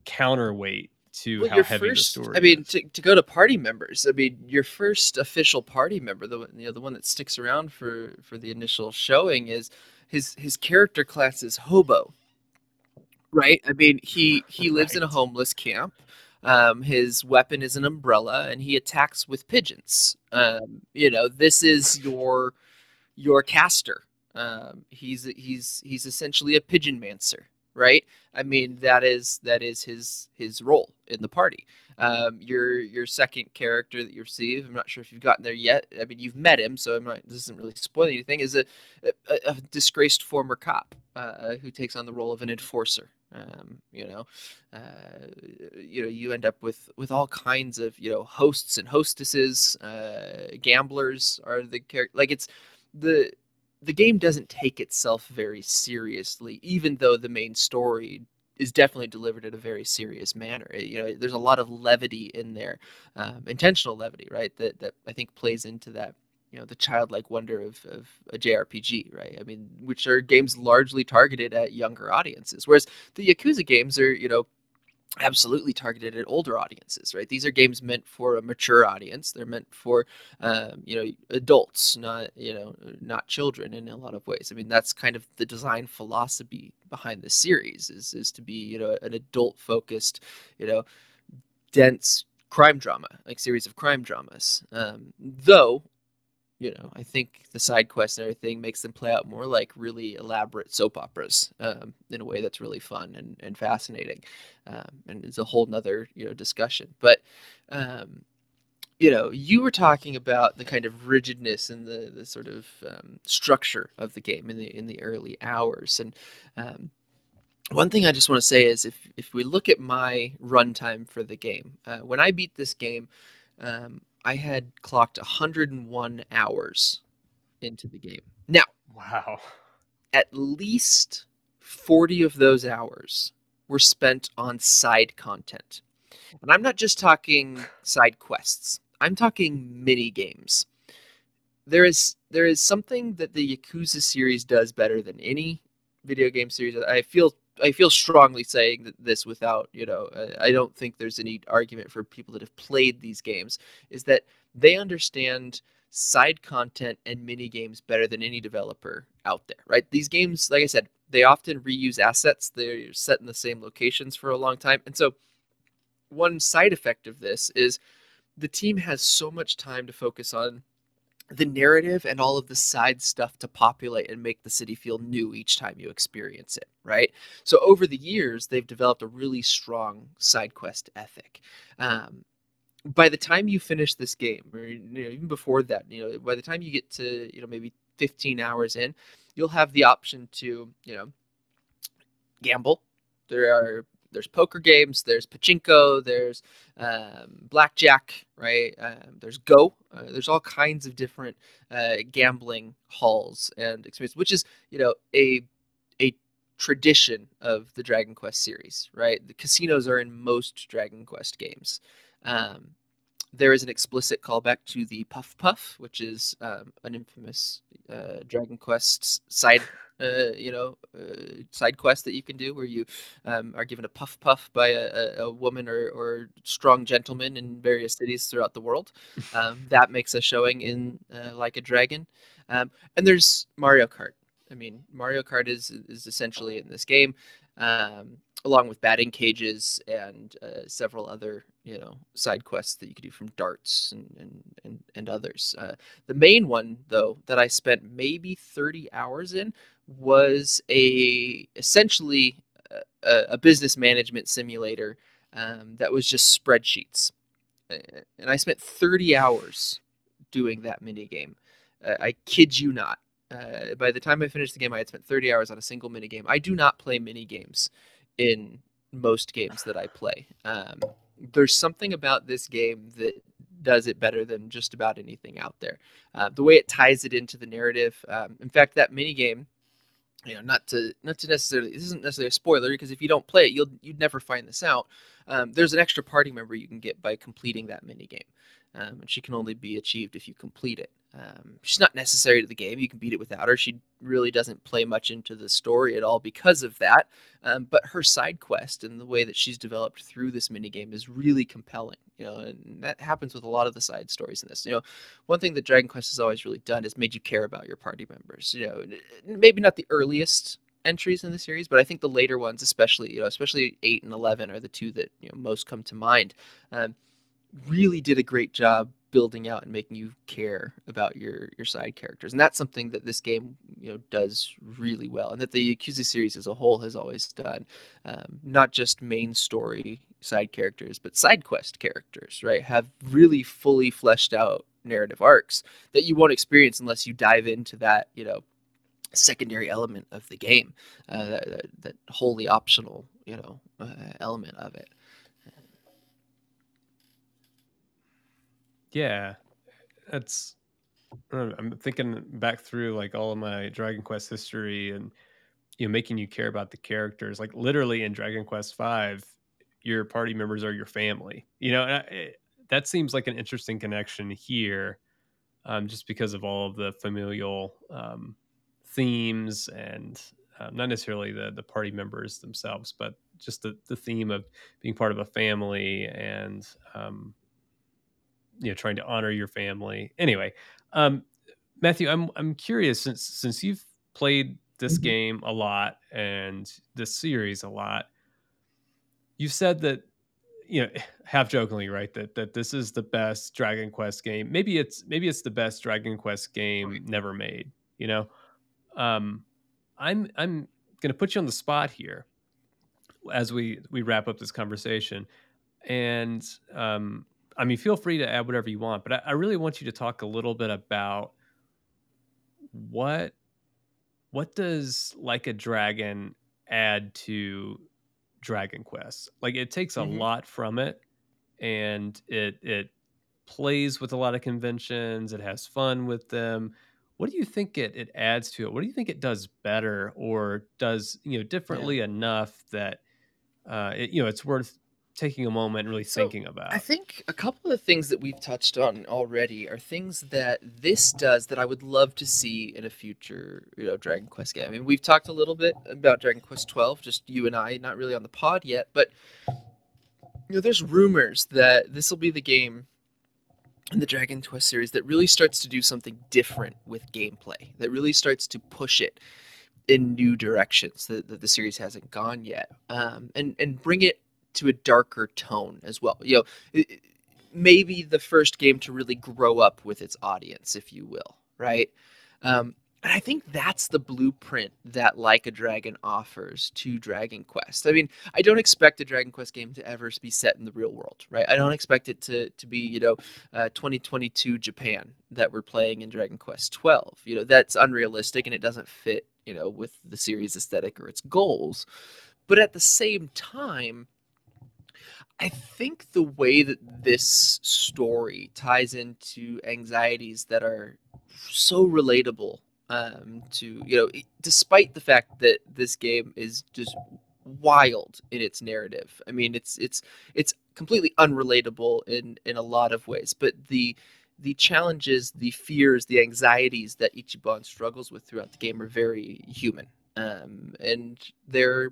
counterweight to well, how heavy first, the story. I mean, is. To, to go to party members. I mean, your first official party member, the you know the one that sticks around for for the initial showing is. His his character class is hobo, right? I mean, he, he lives right. in a homeless camp. Um, his weapon is an umbrella, and he attacks with pigeons. Um, you know, this is your your caster. Um, he's he's he's essentially a pigeon mancer, right? I mean, that is that is his his role in the party. Um, your your second character that you receive, I'm not sure if you've gotten there yet. I mean, you've met him, so I'm not. This isn't really spoiling anything. Is a, a, a disgraced former cop uh, who takes on the role of an enforcer. Um, you know, uh, you know, you end up with, with all kinds of you know hosts and hostesses. Uh, gamblers are the character. Like it's the the game doesn't take itself very seriously, even though the main story is definitely delivered in a very serious manner. You know, there's a lot of levity in there, um, intentional levity, right? That that I think plays into that, you know, the childlike wonder of, of a J R P G, right? I mean, which are games largely targeted at younger audiences, whereas the Yakuza games are, you know, absolutely targeted at older audiences, right? These are games meant for a mature audience. They're meant for, um, you know, adults, not, you know, not children in a lot of ways. I mean, that's kind of the design philosophy behind the series is, is to be, you know, an adult focused, you know, dense crime drama, like series of crime dramas. Um, though, you know, I think the side quests and everything makes them play out more like really elaborate soap operas um, in a way that's really fun and, and fascinating. Um, and it's a whole nother, you know, discussion. But, um, you know, you were talking about the kind of rigidness and the, the sort of um, structure of the game in the, in the early hours. And um, one thing I just want to say is if, if we look at my runtime for the game, uh, when I beat this game, um, I had clocked one hundred one hours into the game. Now, wow, at least forty of those hours were spent on side content. And I'm not just talking side quests. I'm talking mini games. There is there is something that the Yakuza series does better than any video game series. I feel I feel strongly saying this without, you know, I don't think there's any argument for people that have played these games, is that they understand side content and mini games better than any developer out there, right? These games, like I said, they often reuse assets. They're set in the same locations for a long time. And so one side effect of this is the team has so much time to focus on the narrative and all of the side stuff to populate and make the city feel new each time you experience it, right? So over the years, they've developed a really strong side quest ethic. Um, by the time you finish this game, or you know, even before that, you know, by the time you get to, you know, maybe fifteen hours in, you'll have the option to, you know, gamble. There are There's poker games, there's pachinko, there's um, blackjack, right? Um, there's Go. Uh, there's all kinds of different uh, gambling halls and experiences, which is, you know, a a tradition of the Dragon Quest series, right? The casinos are in most Dragon Quest games. Um, there is an explicit callback to the Puff Puff, which is um, an infamous uh, Dragon Quest side. Uh, you know, uh, side quest that you can do where you um, are given a puff puff by a, a woman or, or strong gentleman in various cities throughout the world. Um, that makes a showing in uh, Like a Dragon. Um, and there's Mario Kart. I mean, Mario Kart is is essentially in this game, um, along with batting cages and uh, several other, you know, side quests that you could do from darts and and, and, and others. Uh, the main one, though, that I spent maybe thirty hours in was a essentially a, a business management simulator um, that was just spreadsheets, and I spent thirty hours doing that mini game. Uh, I kid you not. Uh, by the time I finished the game, I had spent thirty hours on a single mini game. I do not play mini games in most games that I play. Um, there's something about this game that does it better than just about anything out there. Uh, the way it ties it into the narrative. Um, in fact, that mini game. You know, not to not to necessarily. This isn't necessarily a spoiler because if you don't play it, you'll you'd never find this out. Um, there's an extra party member you can get by completing that mini game, um, and she can only be achieved if you complete it. Um, she's not necessary to the game. You can beat it without her. She really doesn't play much into the story at all because of that. Um, but her side quest and the way that she's developed through this mini game is really compelling. You know, and that happens with a lot of the side stories in this. You know, one thing that Dragon Quest has always really done is made you care about your party members. You know, maybe not the earliest entries in the series, but I think the later ones, especially, you know, especially eight and eleven are the two that, you know, most come to mind. Um, really did a great job building out and making you care about your, your side characters. And that's something that this game, you know, does really well. And that the Yakuza series as a whole has always done, um, not just main story side characters, but side quest characters, right? Have really fully fleshed out narrative arcs that you won't experience unless you dive into that, you know, secondary element of the game, uh, that, that wholly optional, you know, uh, element of it. Yeah, that's. I don't know, I'm thinking back through like all of my Dragon Quest history, and you know, making you care about the characters. Like literally in Dragon Quest five, your party members are your family. You know, and I, it, that seems like an interesting connection here, um, just because of all of the familial um, themes, and uh, not necessarily the the party members themselves, but just the the theme of being part of a family and. Um, you know, trying to honor your family. Anyway, um, Matthew, I'm I'm curious since since you've played this game a lot and this series a lot, you've said that, you know, half jokingly, right, that that this is the best Dragon Quest game. Maybe it's maybe it's the best Dragon Quest game never made. You know, um, I'm I'm gonna put you on the spot here as we we wrap up this conversation, and um. I mean, feel free to add whatever you want, but I, I really want you to talk a little bit about what what does Like a Dragon add to Dragon Quest? Like it takes a mm-hmm. lot from it, and it it plays with a lot of conventions. It has fun with them. What do you think it it adds to it? What do you think it does better or does, you know, differently yeah. enough that uh, it, you know, it's worth taking a moment and really thinking so, about. I think a couple of things that we've touched on already are things that this does that I would love to see in a future, you know, Dragon Quest game. I mean, we've talked a little bit about Dragon Quest twelve, just you and I, not really on the pod yet, but you know, there's rumors that this will be the game in the Dragon Quest series that really starts to do something different with gameplay, that really starts to push it in new directions that, that the series hasn't gone yet, um, and, and bring it to a darker tone as well. You know, maybe the first game to really grow up with its audience, if you will, right? Um, and I think that's the blueprint that Like a Dragon offers to Dragon Quest. I mean, I don't expect a Dragon Quest game to ever be set in the real world, right? I don't expect it to to be, you know, uh, twenty twenty-two Japan that we're playing in Dragon Quest twelve. You know, that's unrealistic and it doesn't fit, you know, with the series aesthetic or its goals. But at the same time, I think the way that this story ties into anxieties that are so relatable um, to, you know, despite the fact that this game is just wild in its narrative. I mean, it's it's it's completely unrelatable in, in a lot of ways, but the the challenges, the fears, the anxieties that Ichiban struggles with throughout the game are very human, um, and they're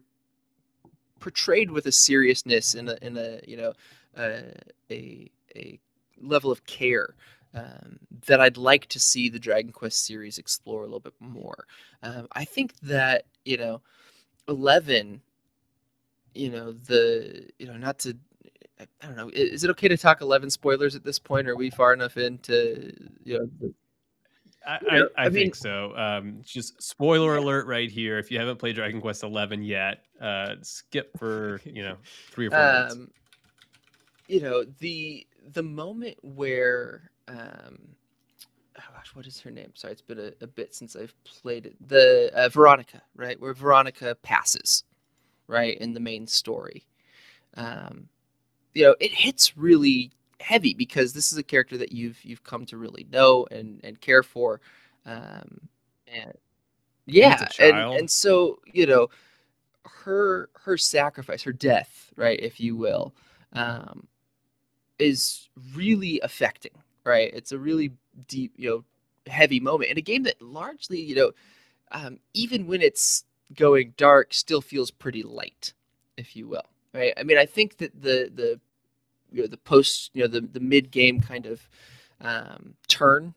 portrayed with a seriousness and a, and a you know uh, a a level of care um, that I'd like to see the Dragon Quest series explore a little bit more. Um, I think that you know eleven, you know the you know not to I, I don't know is it okay to talk eleven spoilers at this point? Are we far enough into you know? The, I, I, I, I think mean, so. Um, just spoiler alert right here. If you haven't played Dragon Quest eleven yet, uh, skip for you know three or four um, minutes. You know the the moment where um, oh gosh, what is her name? Sorry, it's been a, a bit since I've played it. The uh, Veronica, right? Where Veronica passes, right, in the main story. Um, you know, it hits really heavy because this is a character that you've you've come to really know and and care for, um and yeah and, and so you know her her sacrifice, her death, right, if you will, um is really affecting, right? It's a really deep, you know heavy moment in a game that largely, you know um even when it's going dark, still feels pretty light, if you will, right? I mean, I think that the the You know, the post, you know, the, the mid-game kind of um, turn,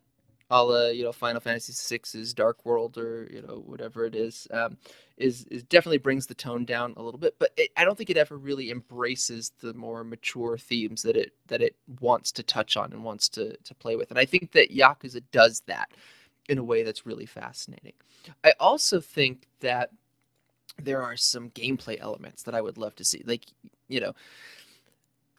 a la, you know, Final Fantasy six's Dark World or, you know, whatever it is, um, is, is definitely brings the tone down a little bit. But it, I don't think it ever really embraces the more mature themes that it that it wants to touch on and wants to, to play with. And I think that Yakuza does that in a way that's really fascinating. I also think that there are some gameplay elements that I would love to see. Like, you know...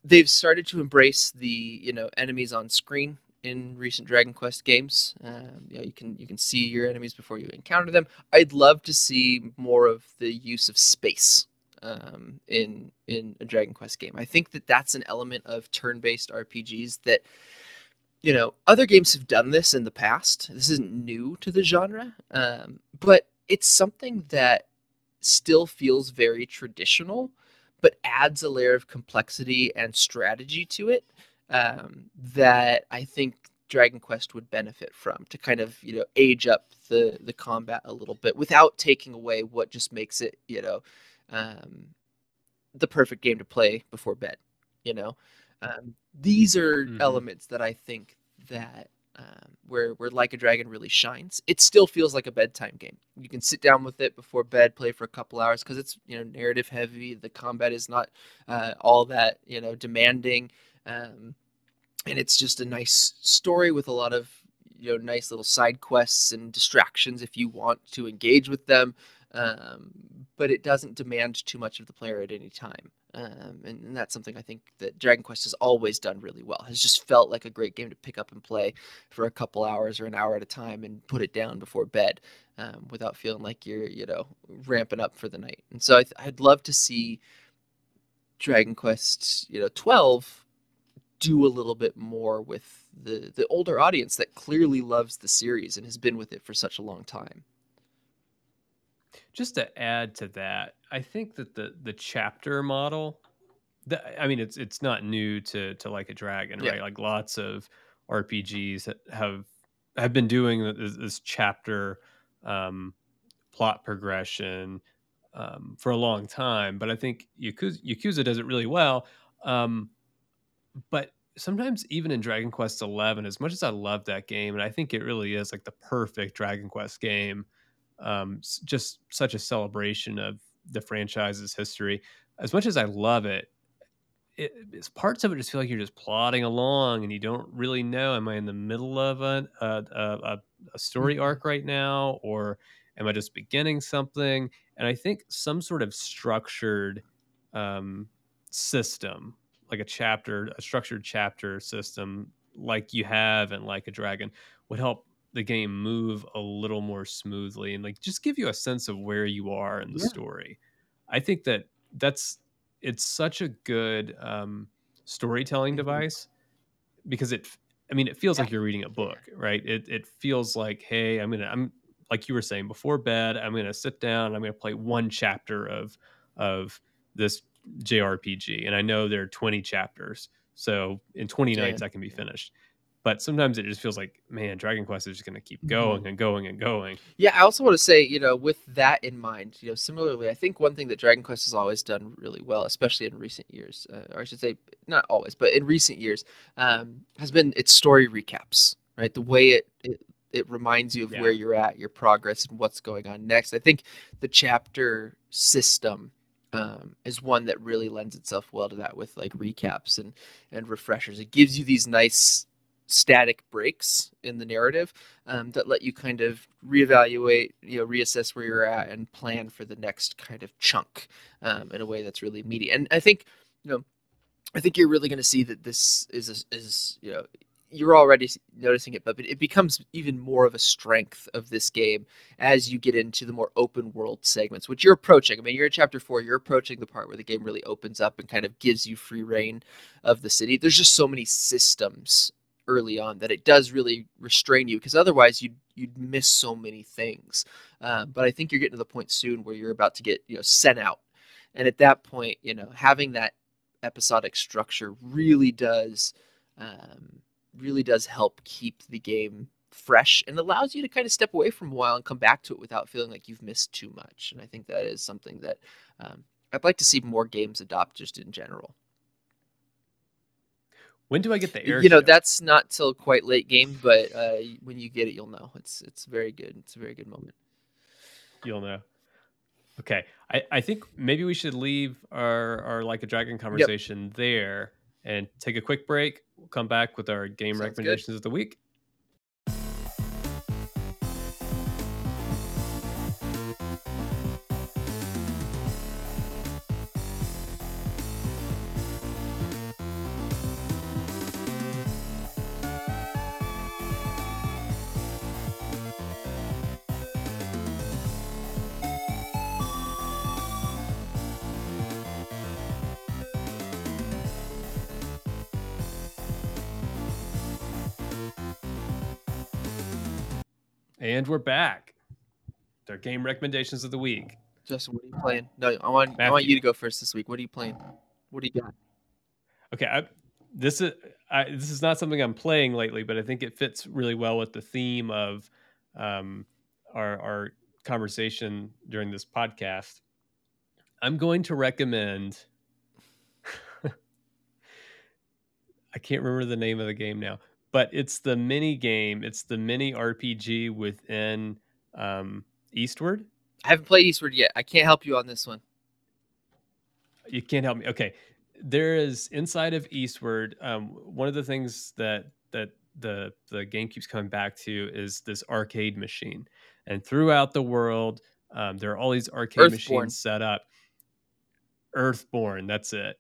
They've started to embrace the, you know, enemies on screen in recent Dragon Quest games. Um, you know, you can you can see your enemies before you encounter them. I'd love to see more of the use of space um, in in a Dragon Quest game. I think that that's an element of turn-based R P Gs that, you know, other games have done this in the past. This isn't new to the genre, um, but it's something that still feels very traditional, but adds a layer of complexity and strategy to it um, that I think Dragon Quest would benefit from, to kind of, you know, age up the, the combat a little bit without taking away what just makes it, you know, um, the perfect game to play before bed, you know. Um, these are mm-hmm. elements that I think that um, where, where Like a Dragon really shines. It still feels like a bedtime game. You can sit down with it before bed, play for a couple hours, because it's, you know, narrative heavy. The combat is not uh, all that, you know, demanding. Um, and it's just a nice story with a lot of, you know, nice little side quests and distractions if you want to engage with them. Um, but it doesn't demand too much of the player at any time. Um, and, and that's something I think that Dragon Quest has always done really well. Has just felt like a great game to pick up and play for a couple hours or an hour at a time and put it down before bed, um, without feeling like you're, you know, ramping up for the night. And so I th- I'd love to see Dragon Quest, you know, twelve do a little bit more with the, the older audience that clearly loves the series and has been with it for such a long time. Just to add to that, I think that the the chapter model, the, I mean, it's it's not new to to Like a Dragon, yeah. right? Like lots of R P Gs have have been doing this, this chapter um, plot progression um, for a long time, but I think Yakuza, Yakuza does it really well. Um, but sometimes even in Dragon Quest eleven, as much as I love that game, and I think it really is like the perfect Dragon Quest game. Um, just such a celebration of the franchise's history. As much as I love it, it, it's parts of it just feel like you're just plodding along and you don't really know, am I in the middle of a a, a, a story arc right now, or am I just beginning something? And I think some sort of structured um, system, like a chapter, a structured chapter system like you have in Like a Dragon, would help the game move a little more smoothly and like just give you a sense of where you are in the yeah. story. I think that that's, it's such a good um, storytelling device, because it, I mean, it feels yeah. like you're reading a book, right? It it feels like, hey, I'm going to, I'm like you were saying before bed, I'm going to sit down and I'm going to play one chapter of, of this J R P G. And I know there are twenty chapters. So in twenty yeah. nights I can be yeah. finished. But sometimes it just feels like, man, Dragon Quest is just going to keep going and going and going. Yeah, I also want to say, you know, with that in mind, you know, similarly, I think one thing that Dragon Quest has always done really well, especially in recent years, uh, or I should say not always, but in recent years, um, has been its story recaps, right? The way it it, it reminds you of yeah. where you're at, your progress, and what's going on next. I think the chapter system Um, is one that really lends itself well to that, with like recaps and, and refreshers. It gives you these nice static breaks in the narrative um, that let you kind of reevaluate, you know, reassess where you're at and plan for the next kind of chunk um, in a way that's really meaty. And I think, you know, I think you're really going to see that this is, a, is, you know, you're already noticing it, but it becomes even more of a strength of this game as you get into the more open world segments, which you're approaching. I mean, you're in chapter four, you're approaching the part where the game really opens up and kind of gives you free reign of the city. There's just so many systems early on that it does really restrain you, because otherwise you'd, you'd miss so many things. Uh, but I think you're getting to the point soon where you're about to get, you know, sent out. And at that point, you know, having that episodic structure really does, um, really does help keep the game fresh and allows you to kind of step away from a while and come back to it without feeling like you've missed too much. And I think that is something that um, I'd like to see more games adopt just in general. When do I get the airship? You know, that's not till quite late game, but uh, when you get it, you'll know. It's it's very good. It's a very good moment. You'll know. Okay. I, I think maybe we should leave our, our Like a Dragon conversation yep. there and take a quick break. We'll come back with our game Sounds recommendations good. Of the week. And we're back. Our game recommendations of the week. Justin, what are you playing? No, I want Matthew. I want you to go first this week. What are you playing? What do you got? Okay, I, this is I, this is not something I'm playing lately, but I think it fits really well with the theme of um, our our conversation during this podcast. I'm going to recommend. I can't remember the name of the game now. But it's the mini game. It's the mini R P G within um, Eastward. I haven't played Eastward yet. I can't help you on this one. You can't help me. Okay. There is inside of Eastward. Um, one of the things that that the the game keeps coming back to is this arcade machine. And throughout the world, um, there are all these arcade Earthborn. machines set up. Earthborn. That's it.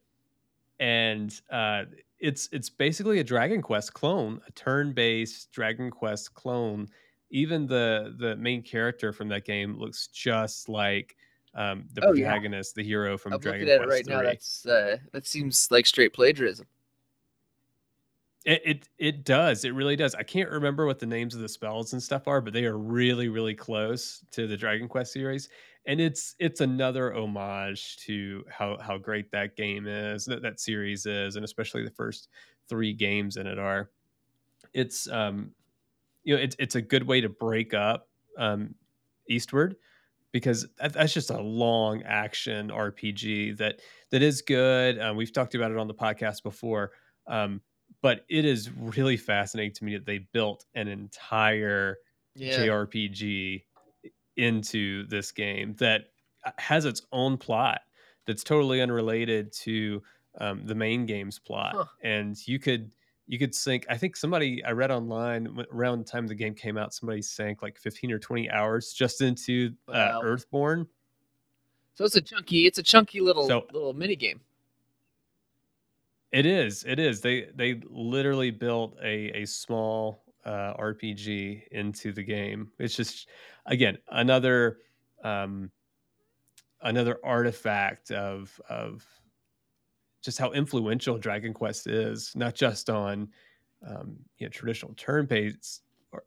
And uh, it's it's basically a Dragon Quest clone, a turn-based Dragon Quest clone. Even the the main character from that game looks just like um, the oh, protagonist, yeah. the hero from I'm Dragon Quest. I'm looking at it right three. Now. That's uh, that seems like straight plagiarism. It, it it does. It really does. I can't remember what the names of the spells and stuff are, but they are really really close to the Dragon Quest series. And it's it's another homage to how, how great that game is, that, that series is, and especially the first three games in it are. It's um, you know, it's it's a good way to break up um, Eastward, because that's just a long action R P G that that is good. Um, we've talked about it on the podcast before, um, but it is really fascinating to me that they built an entire yeah. J R P G into this game that has its own plot that's totally unrelated to um, the main game's plot. Huh. And you could you could sink. I think somebody I read online around the time the game came out, somebody sank like fifteen or twenty hours just into uh, wow. Earthborn. So it's a chunky, it's a chunky little so, little mini game. It is. It is. They they literally built a a small uh, R P G into the game. It's just again another um, another artifact of of just how influential Dragon Quest is, not just on um, you know, traditional turn-based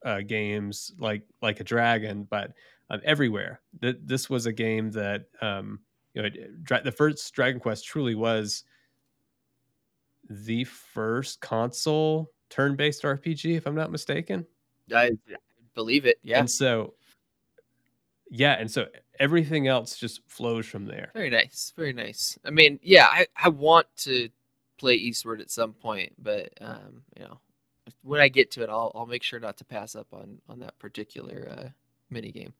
uh, games like like a Dragon, but um, everywhere. Th- this was a game that um, you know it, dra- the first Dragon Quest truly was the first console turn-based R P G, if I'm not mistaken. I believe it. Yeah. And so, yeah. And so everything else just flows from there. Very nice. Very nice. I mean, yeah, I, I want to play Eastward at some point, but, um, you know, when I get to it, I'll, I'll make sure not to pass up on, on that particular, uh, mini game.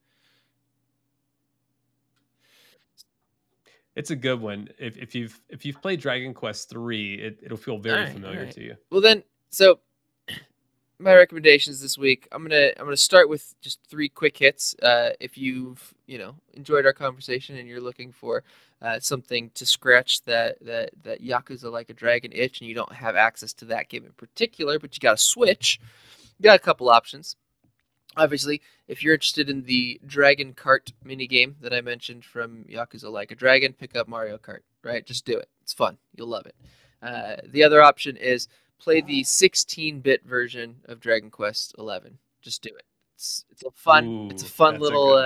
It's a good one. If if you've if you've played Dragon Quest three, it, it'll feel very right, familiar right. to you. Well then, so my recommendations this week, I'm gonna I'm gonna start with just three quick hits. Uh, if you've you know enjoyed our conversation and you're looking for uh, something to scratch that that that Yakuza Like a Dragon itch, and you don't have access to that game in particular, but you got a Switch, you got a couple options. Obviously, if you're interested in the Dragon Kart minigame that I mentioned from Yakuza Like a Dragon, pick up Mario Kart, right? Just do it. It's fun. You'll love it. Uh, the other option is play the sixteen-bit version of Dragon Quest eleven. Just do it. It's it's a fun Ooh, it's a fun little a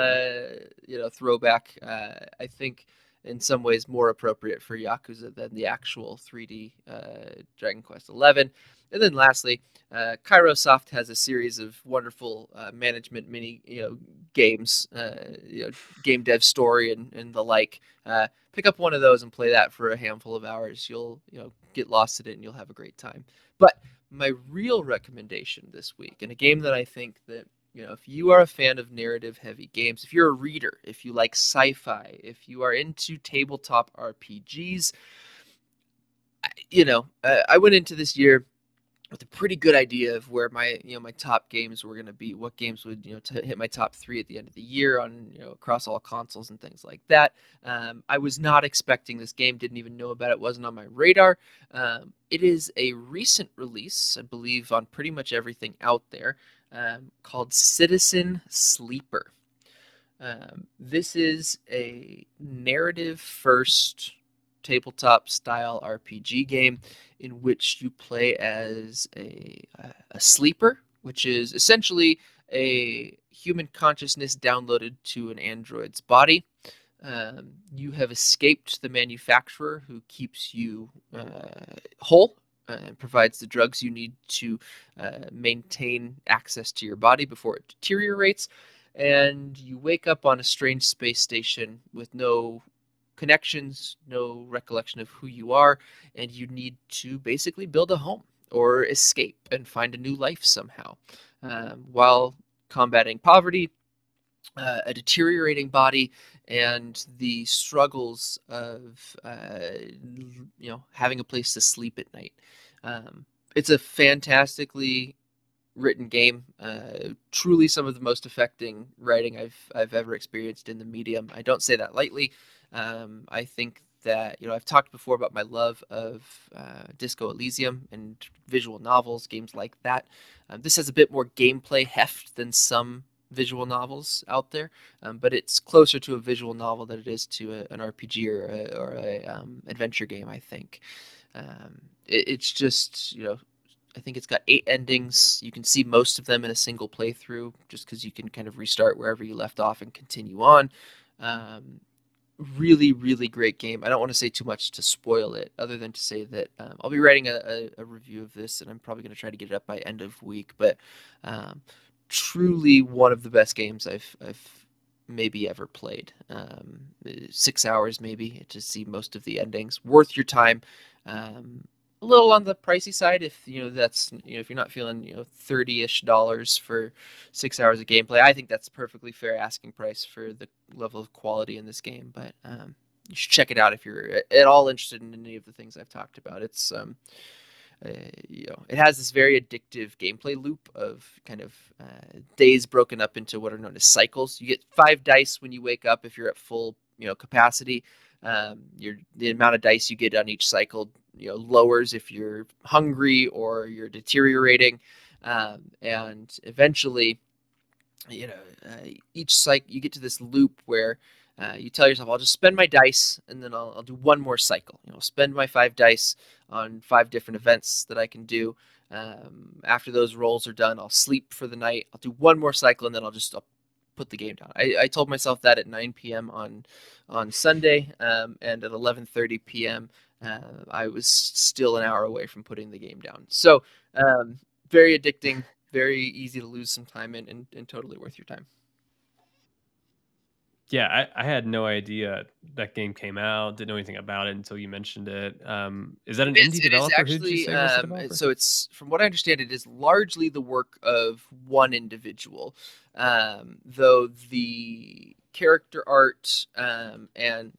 uh, you know throwback. Uh, I think in some ways more appropriate for Yakuza than the actual three D uh, Dragon Quest eleven. And then lastly, uh, Kairosoft has a series of wonderful uh, management mini, you know, games, uh, you know, game dev story and, and the like. Uh, pick up one of those and play that for a handful of hours. You'll you know get lost in it and you'll have a great time. But my real recommendation this week, and a game that I think that you know if you are a fan of narrative heavy games, if you're a reader, if you like sci-fi, if you are into tabletop R P Gs, you know uh, I went into this year with a pretty good idea of where my, you know, my top games were going to be, what games would, you know, t- hit my top three at the end of the year on, you know, across all consoles and things like that. Um, I was not expecting this game, didn't even know about it, wasn't on my radar. Um, it is a recent release, I believe, on pretty much everything out there, um, called Citizen Sleeper. Um, this is a narrative-first tabletop style R P G game in which you play as a, a sleeper, which is essentially a human consciousness downloaded to an android's body. Um, you have escaped the manufacturer who keeps you uh, whole and provides the drugs you need to uh, maintain access to your body before it deteriorates. And you wake up on a strange space station with no connections, no recollection of who you are, and you need to basically build a home or escape and find a new life somehow, um, while combating poverty, uh, a deteriorating body, and the struggles of uh, you know having a place to sleep at night. Um, it's a fantastically written game, uh, truly some of the most affecting writing I've I've ever experienced in the medium. I don't say that lightly. Um, I think that, you know, I've talked before about my love of uh, Disco Elysium and visual novels, games like that. Um, this has a bit more gameplay heft than some visual novels out there, um, but it's closer to a visual novel than it is to a, an R P G or a, or a um, adventure game, I think. Um, it, it's just, you know, I think it's got eight endings. You can see most of them in a single playthrough just because you can kind of restart wherever you left off and continue on. Um, Really, really great game. I don't want to say too much to spoil it, other than to say that um, I'll be writing a, a, a review of this, and I'm probably going to try to get it up by end of week. But um, truly, one of the best games I've, I've maybe ever played. Um, six hours, maybe, to see most of the endings. Worth your time. Um, a little on the pricey side, if you know that's you know if you're not feeling you know thirty-ish dollars for six hours of gameplay. I think that's perfectly fair asking price for the level of quality in this game, but um you should check it out if you're at all interested in any of the things I've talked about. It's um, uh, you know, it has this very addictive gameplay loop of kind of uh, days broken up into what are known as cycles. You get five dice when you wake up if you're at full, you know, capacity. Um, your the amount of dice you get on each cycle, you know, lowers if you're hungry or you're deteriorating, um, and eventually, you know, uh, each cycle you get to this loop where. Uh, you tell yourself, I'll just spend my dice, and then I'll, I'll do one more cycle. You know, I'll spend my five dice on five different events that I can do. Um, after those rolls are done, I'll sleep for the night. I'll do one more cycle, and then I'll just I'll put the game down. I, I told myself that at nine p.m. on on Sunday, um, and at eleven thirty p.m., uh, I was still an hour away from putting the game down. So um, very addicting, very easy to lose some time in, and, and totally worth your time. Yeah, I, I had no idea that game came out. Didn't know anything about it until you mentioned it. Um, is that an it's, indie developer? It is actually, Who did you say um, was the developer? So it's, from what I understand, it is largely the work of one individual, um, though the character art um, and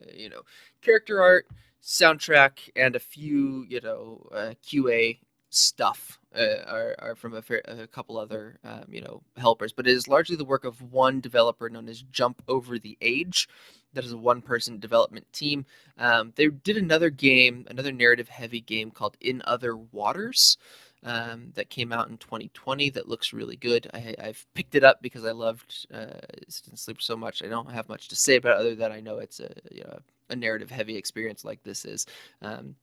uh, you know character art, soundtrack, and a few you know uh, Q A stuff uh, are, are from a, fair, a couple other um, you know helpers, but it is largely the work of one developer known as Jump Over the Age. That is a one-person development team. Um, they did another game, another narrative-heavy game called In Other Waters um, that came out in twenty twenty. That looks really good. I, I've picked it up because I loved uh, Citizen Sleeper so much. I don't have much to say about it other than I know it's a you know, a narrative-heavy experience like this is. Um,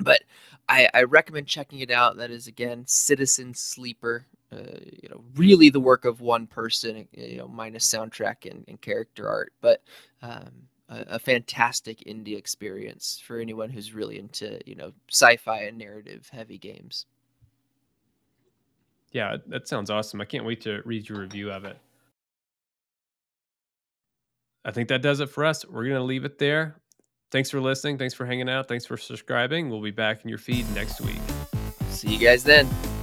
But I, I recommend checking it out. That is, again, Citizen Sleeper. Uh, you know, really the work of one person, you know, minus soundtrack and, and character art. But um, a, a fantastic indie experience for anyone who's really into, you know, sci-fi and narrative-heavy games. Yeah, that sounds awesome. I can't wait to read your review of it. I think that does it for us. We're going to leave it there. Thanks for listening. Thanks for hanging out. Thanks for subscribing. We'll be back in your feed next week. See you guys then.